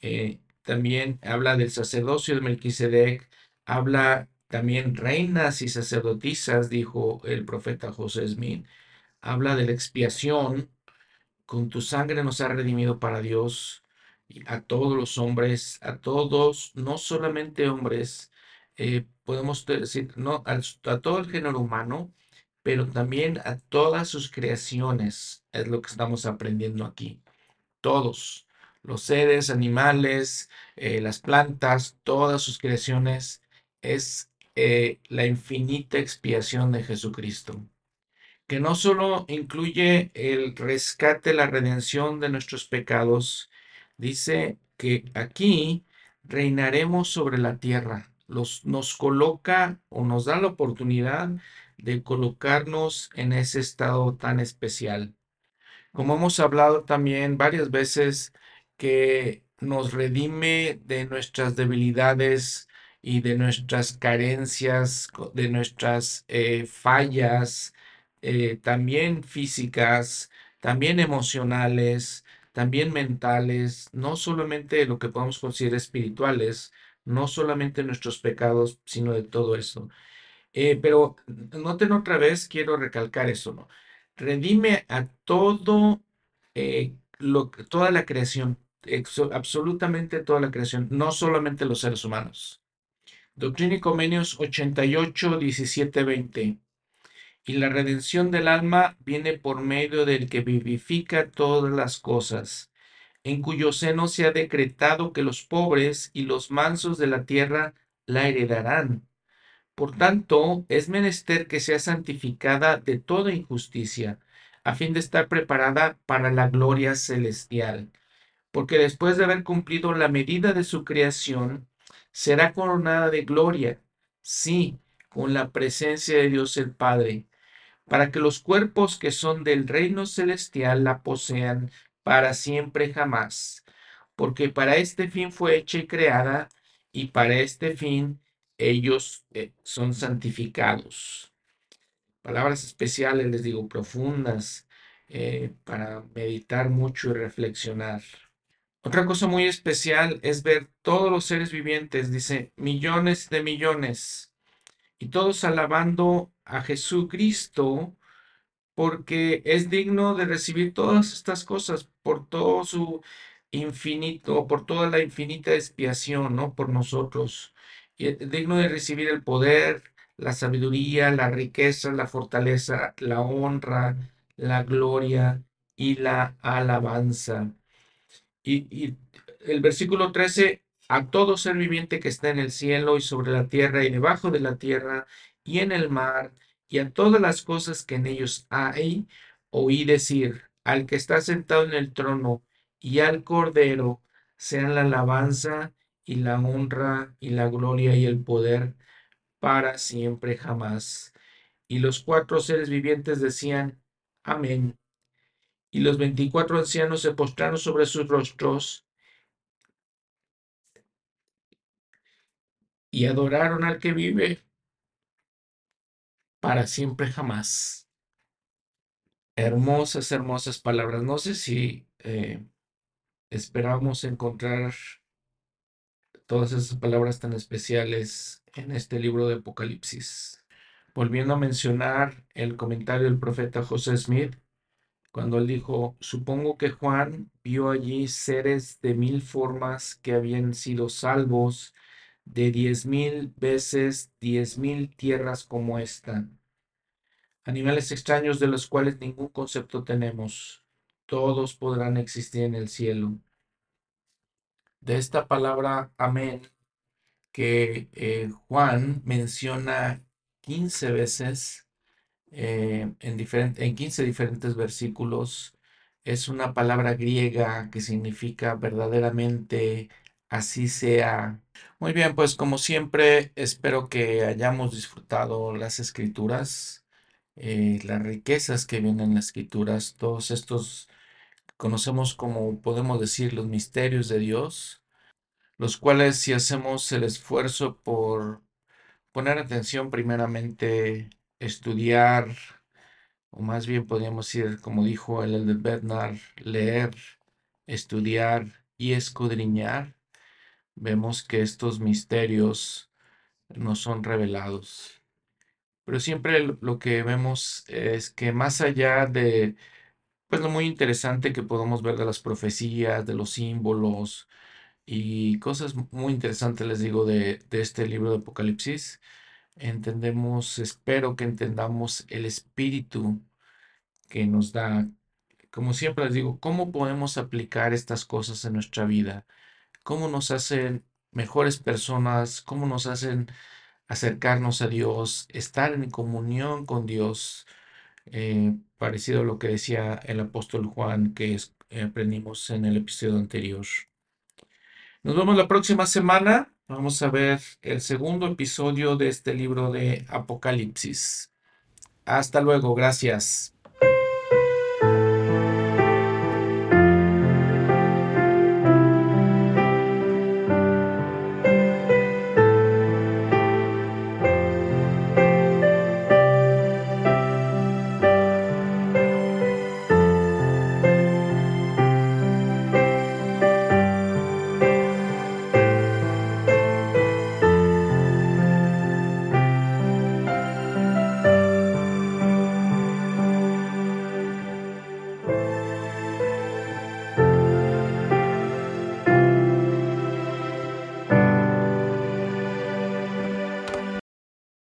eh, también habla del sacerdocio de Melquisedec, habla también reinas y sacerdotisas, dijo el profeta José Smith, habla de la expiación, con tu sangre nos ha redimido para Dios, a todos los hombres, a todos, no solamente hombres, eh, podemos decir, no, a, a todo el género humano, pero también a todas sus creaciones, es lo que estamos aprendiendo aquí, todos. Los seres, animales, eh, las plantas, todas sus creaciones, es eh, la infinita expiación de Jesucristo. Que no solo incluye el rescate, la redención de nuestros pecados, dice que aquí reinaremos sobre la tierra. Los, nos coloca o nos da la oportunidad de colocarnos en ese estado tan especial. Como hemos hablado también varias veces, que nos redime de nuestras debilidades y de nuestras carencias, de nuestras eh, fallas, eh, también físicas, también emocionales, también mentales, no solamente lo que podemos considerar espirituales, no solamente nuestros pecados, sino de todo eso. Eh, pero noten otra vez, quiero recalcar eso, ¿no? Redime a todo, eh, lo, toda la creación, absolutamente toda la creación, no solamente los seres humanos. Doctrina y Convenios ochenta y ocho, diecisiete, veinte. Y la redención del alma viene por medio del que vivifica todas las cosas, en cuyo seno se ha decretado que los pobres y los mansos de la tierra la heredarán. Por tanto, es menester que sea santificada de toda injusticia, a fin de estar preparada para la gloria celestial. Porque después de haber cumplido la medida de su creación, será coronada de gloria, sí, con la presencia de Dios el Padre, para que los cuerpos que son del reino celestial la posean para siempre jamás, porque para este fin fue hecha y creada, y para este fin ellos eh, son santificados. Palabras especiales, les digo, profundas, eh, para meditar mucho y reflexionar. Otra cosa muy especial es ver todos los seres vivientes, dice, millones de millones, y todos alabando a Jesucristo, porque es digno de recibir todas estas cosas por todo su infinito, por toda la infinita expiación, ¿no? Por nosotros. Y es digno de recibir el poder, la sabiduría, la riqueza, la fortaleza, la honra, la gloria y la alabanza. Y, y el versículo trece, a todo ser viviente que está en el cielo y sobre la tierra y debajo de la tierra y en el mar, y a todas las cosas que en ellos hay, oí decir, al que está sentado en el trono y al Cordero, sean la alabanza y la honra y la gloria y el poder para siempre jamás. Y los cuatro seres vivientes decían, amén. Y los veinticuatro ancianos se postraron sobre sus rostros y adoraron al que vive para siempre jamás. Hermosas, hermosas palabras. No sé si eh, esperamos encontrar todas esas palabras tan especiales en este libro de Apocalipsis. Volviendo a mencionar el comentario del profeta José Smith, cuando él dijo, supongo que Juan vio allí seres de mil formas que habían sido salvos de diez mil veces diez mil tierras como esta, animales extraños de los cuales ningún concepto tenemos, todos podrán existir en el cielo. De esta palabra amén, que eh, Juan menciona quince veces eh, en, diferent- en quince diferentes versículos, es una palabra griega que significa verdaderamente, así sea. Muy bien, pues como siempre, espero que hayamos disfrutado las escrituras, eh, las riquezas que vienen en las escrituras, todos estos conocemos como podemos decir los misterios de Dios, los cuales si hacemos el esfuerzo por poner atención primeramente, estudiar, o más bien podríamos decir, como dijo el elder Bednar, leer, estudiar y escudriñar, vemos que estos misterios no son revelados. Pero siempre lo que vemos es que más allá de pues, lo muy interesante que podemos ver de las profecías, de los símbolos y cosas muy interesantes, les digo, de, de este libro de Apocalipsis, entendemos, espero que entendamos el espíritu que nos da. Como siempre les digo, ¿cómo podemos aplicar estas cosas en nuestra vida? Cómo nos hacen mejores personas, cómo nos hacen acercarnos a Dios, estar en comunión con Dios, eh, parecido a lo que decía el apóstol Juan que es, eh, aprendimos en el episodio anterior. Nos vemos la próxima semana, vamos a ver el segundo episodio de este libro de Apocalipsis. Hasta luego, gracias.